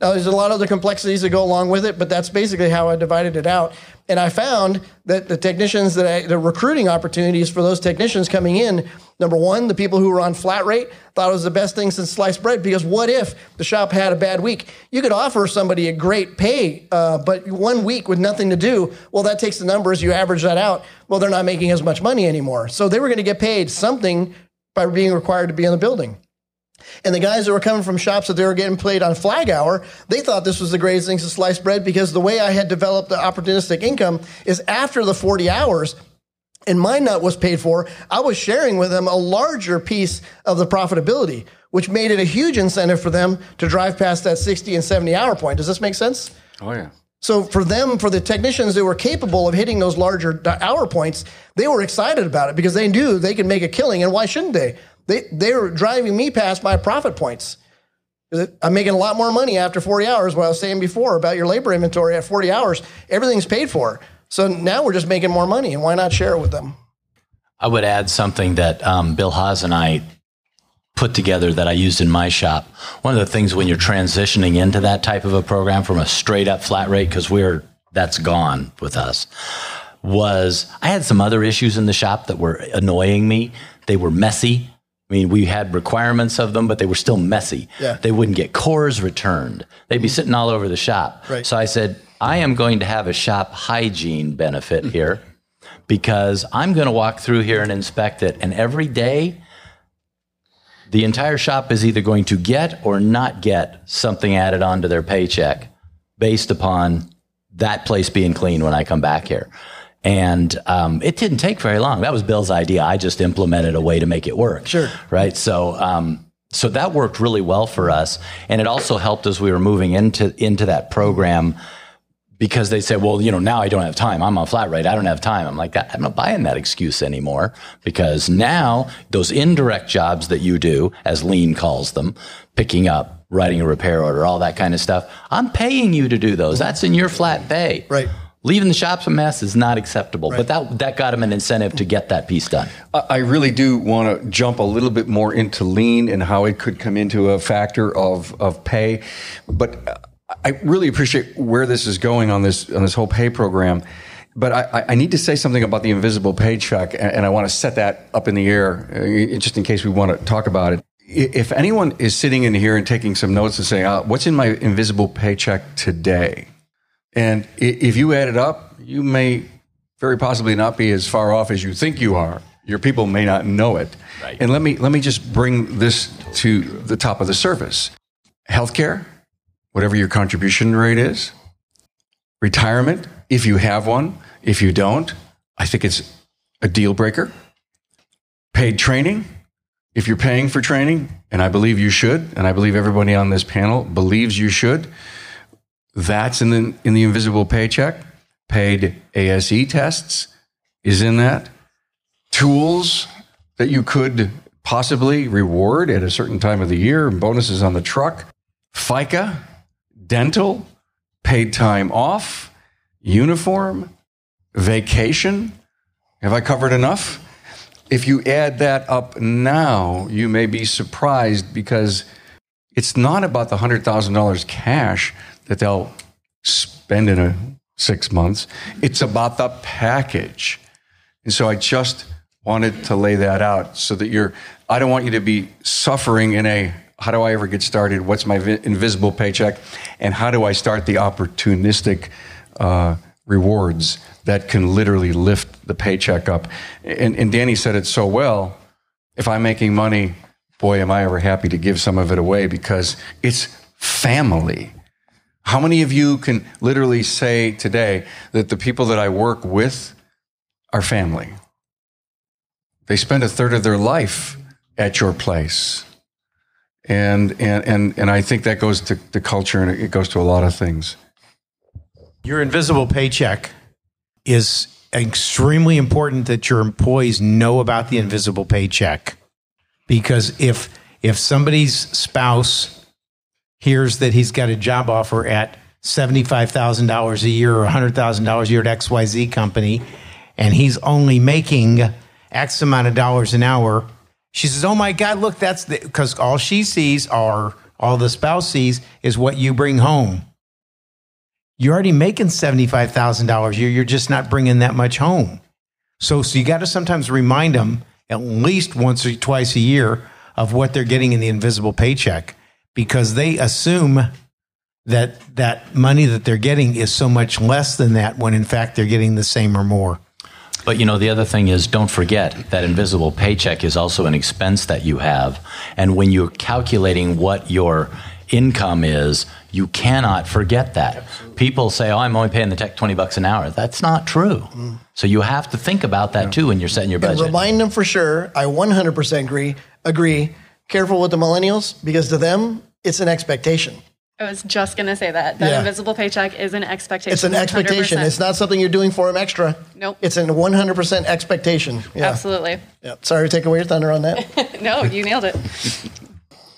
Now, there's a lot of other complexities that go along with it, but that's basically how I divided it out. And I found that the technicians that I, the recruiting opportunities for those technicians coming in, number one, the people who were on flat rate thought it was the best thing since sliced bread, because what if the shop had a bad week? You could offer somebody a great pay, uh, but one week with nothing to do, well, that takes the numbers, you average that out. Well, they're not making as much money anymore. So they were going to get paid something by being required to be in the building. And the guys that were coming from shops that they were getting paid on flag hour, they thought this was the greatest thing to slice bread, because the way I had developed the opportunistic income is after the forty hours and my nut was paid for, I was sharing with them a larger piece of the profitability, which made it a huge incentive for them to drive past that sixty and seventy hour point. Does this make sense? Oh, yeah. So for them, for the technicians that were capable of hitting those larger hour points, they were excited about it because they knew they could make a killing, and why shouldn't they? They they were driving me past my profit points. I'm making a lot more money after forty hours, what I was saying before about your labor inventory at forty hours. Everything's paid for. So now we're just making more money, and why not share it with them? I would add something that um, Bill Haas and I put together that I used in my shop. One of the things when you're transitioning into that type of a program from a straight up flat rate, because we're that's gone with us, was I had some other issues in the shop that were annoying me. They were messy. I mean, we had requirements of them, but they were still messy. Yeah. They wouldn't get cores returned. They'd be sitting all over the shop. Right. So I said, I am going to have a shop hygiene benefit here because I'm going to walk through here and inspect it. And every day, the entire shop is either going to get or not get something added onto their paycheck based upon that place being clean when I come back here. And um, it didn't take very long. That was Bill's idea. I just implemented a way to make it work. Sure. Right. So um, so that worked really well for us. And it also helped as we were moving into into that program because they said, well, you know, now I don't have time. I'm on flat rate. I don't have time. I'm like, I'm not buying that excuse anymore because now those indirect jobs that you do, as Lean calls them, picking up, writing a repair order, all that kind of stuff, I'm paying you to do those. That's in your flat pay. Right. Leaving the shops a mess is not acceptable, right. But that that got him an incentive to get that piece done. I really do want to jump a little bit more into Lean and how it could come into a factor of, of pay, but I really appreciate where this is going on this on this whole pay program. But I, I need to say something about the invisible paycheck, and I want to set that up in the air just in case we want to talk about it. If anyone is sitting in here and taking some notes and saying, oh, "What's in my invisible paycheck today?" And if you add it up, you may very possibly not be as far off as you think you are. Your people may not know it. Right. And let me let me just bring this to the top of the surface. Healthcare, whatever your contribution rate is. Retirement, if you have one. If you don't, I think it's a deal breaker. Paid training, if you're paying for training, and I believe you should, and I believe everybody on this panel believes you should. That's in the in the invisible paycheck. Paid A S E tests is in that. Tools that you could possibly reward at a certain time of the year, bonuses on the truck, FICA, dental, paid time off, uniform, vacation. Have I covered enough? If you add that up now, you may be surprised because it's not about the one hundred thousand dollars cash that they'll spend in a six months. It's about the package. And so I just wanted to lay that out so that you're, I don't want you to be suffering in a, how do I ever get started? What's my vi- invisible paycheck? And how do I start the opportunistic uh, rewards that can literally lift the paycheck up? And, and Danny said it so well, if I'm making money, boy, am I ever happy to give some of it away because it's family. How many of you can literally say today that the people that I work with are family? They spend a third of their life at your place. And and and, and I think that goes to the culture and it goes to a lot of things. Your invisible paycheck is extremely important that your employees know about the invisible paycheck. Because if if somebody's spouse hears that he's got a job offer at seventy-five thousand dollars a year or one hundred thousand dollars a year at X Y Z company, and he's only making X amount of dollars an hour, she says, oh my God, look, that's the, because all she sees or all the spouse sees is what you bring home. You're already making seventy-five thousand dollars a year. You're just not bringing that much home. So, so you got to sometimes remind them at least once or twice a year of what they're getting in the invisible paycheck. Because they assume that that money that they're getting is so much less than that when, in fact, they're getting the same or more. But, you know, the other thing is, don't forget that invisible paycheck is also an expense that you have. And when you're calculating what your income is, you cannot forget that. Absolutely. People say, oh, I'm only paying the tech twenty bucks an hour. That's not true. Mm. So you have to think about that, yeah. too, when you're setting your budget. And remind them for sure. I one hundred percent agree. agree. Careful with the millennials because to them, it's an expectation. I was just going to say that. That yeah. invisible paycheck is an expectation. It's an expectation. one hundred percent It's not something you're doing for them extra. Nope. It's a one hundred percent expectation. Yeah. Absolutely. Yeah. Sorry to take away your thunder on that. No, you nailed it.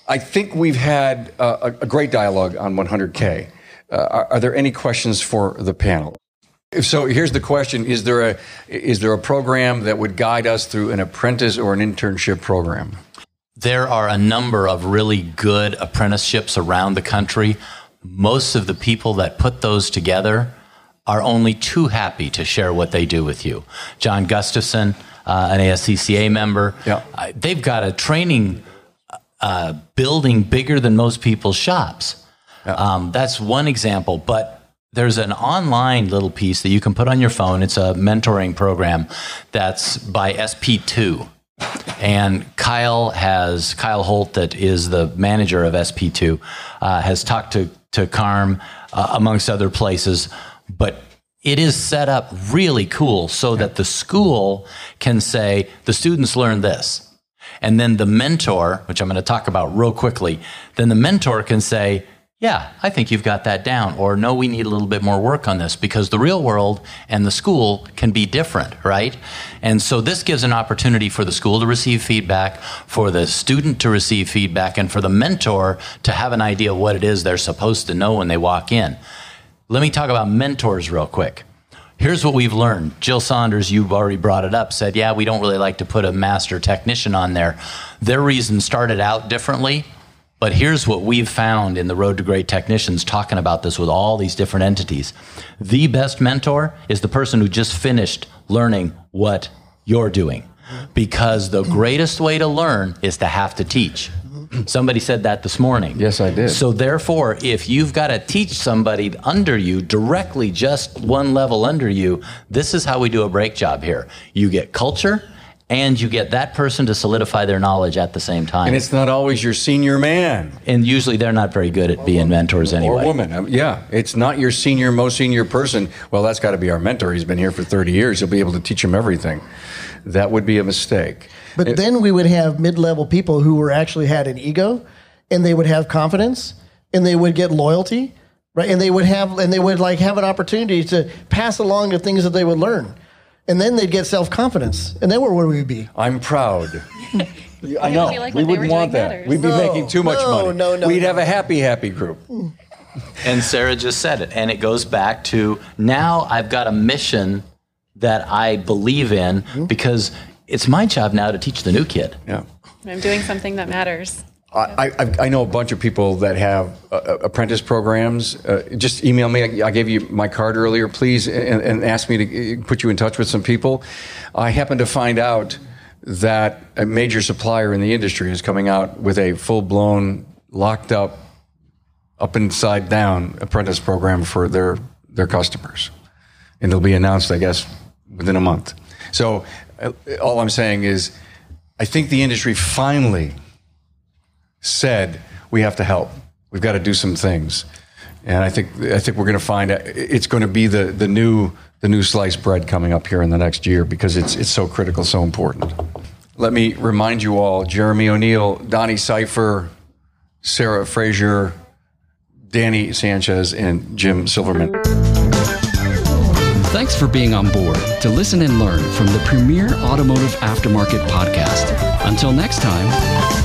I think we've had uh, a great dialogue on one hundred K. Uh, are, are there any questions for the panel? If so, here's the question. Is there a is there a program that would guide us through an apprentice or an internship program? There are a number of really good apprenticeships around the country. Most of the people that put those together are only too happy to share what they do with you. John Gustafson, uh, an A S C C A member, yeah. uh, they've got a training uh, building bigger than most people's shops. Yeah. Um, that's one example, but there's an online little piece that you can put on your phone. It's a mentoring program that's by S P two. And Kyle has Kyle Holt, that is the manager of S P two, uh, has talked to to Carm uh, amongst other places. But it is set up really cool so that the school can say the students learn this, and then the mentor, which I'm going to talk about real quickly, then the mentor can say, "Yeah, I think you've got that down," or "No, we need a little bit more work on this," because the real world and the school can be different, right? And so this gives an opportunity for the school to receive feedback, for the student to receive feedback, and for the mentor to have an idea of what it is they're supposed to know when they walk in. Let me talk about mentors real quick. Here's what we've learned. Jill Saunders, you've already brought it up, said, yeah, we don't really like to put a master technician on there. Their reason started out differently. But here's what we've found in the Road to Great Technicians, talking about this with all these different entities. The best mentor is the person who just finished learning what you're doing, because the greatest way to learn is to have to teach. Somebody said that this morning. Yes, I did. So therefore, if you've got to teach somebody under you directly, just one level under you, this is how we do a brake job here. You get culture, and you get that person to solidify their knowledge at the same time. And it's not always your senior man. And usually they're not very good at or being woman. mentors anyway. Or woman. Yeah. It's not your senior, most senior person. Well, that's got to be our mentor. He's been here for thirty years. You'll be able to teach him everything. That would be a mistake. But it, then we would have mid-level people who were actually had an ego, and they would have confidence, and they would get loyalty, right? And they would have, and they would like have an opportunity to pass along the things that they would learn. And then they'd get self-confidence. And then where would we be? I'm proud. I know. Like we wouldn't want that. Matters. We'd be no, making too much no, money. No, no, We'd no. have a happy, happy group. And Sara just said it. And it goes back to, now I've got a mission that I believe in, mm-hmm. because it's my job now to teach the new kid. Yeah. And I'm doing something that matters. I, I, I know a bunch of people that have uh, apprentice programs. Uh, just email me. I, I gave you my card earlier, please, and, and ask me to put you in touch with some people. I happened to find out that a major supplier in the industry is coming out with a full-blown, locked-up, up-inside-down apprentice program for their, their customers. And it'll be announced, I guess, within a month. So uh, all I'm saying is I think the industry finally said we have to help. We've got to do some things, and I think I think we're going to find it's going to be the, the new the new sliced bread coming up here in the next year, because it's it's so critical, so important. Let me remind you all: Jeremy O'Neal, Donny Seyfer, Sara Fraser, Danny Sanchez, and Jim Silverman. Thanks for being on board to listen and learn from the premier automotive aftermarket podcast. Until next time.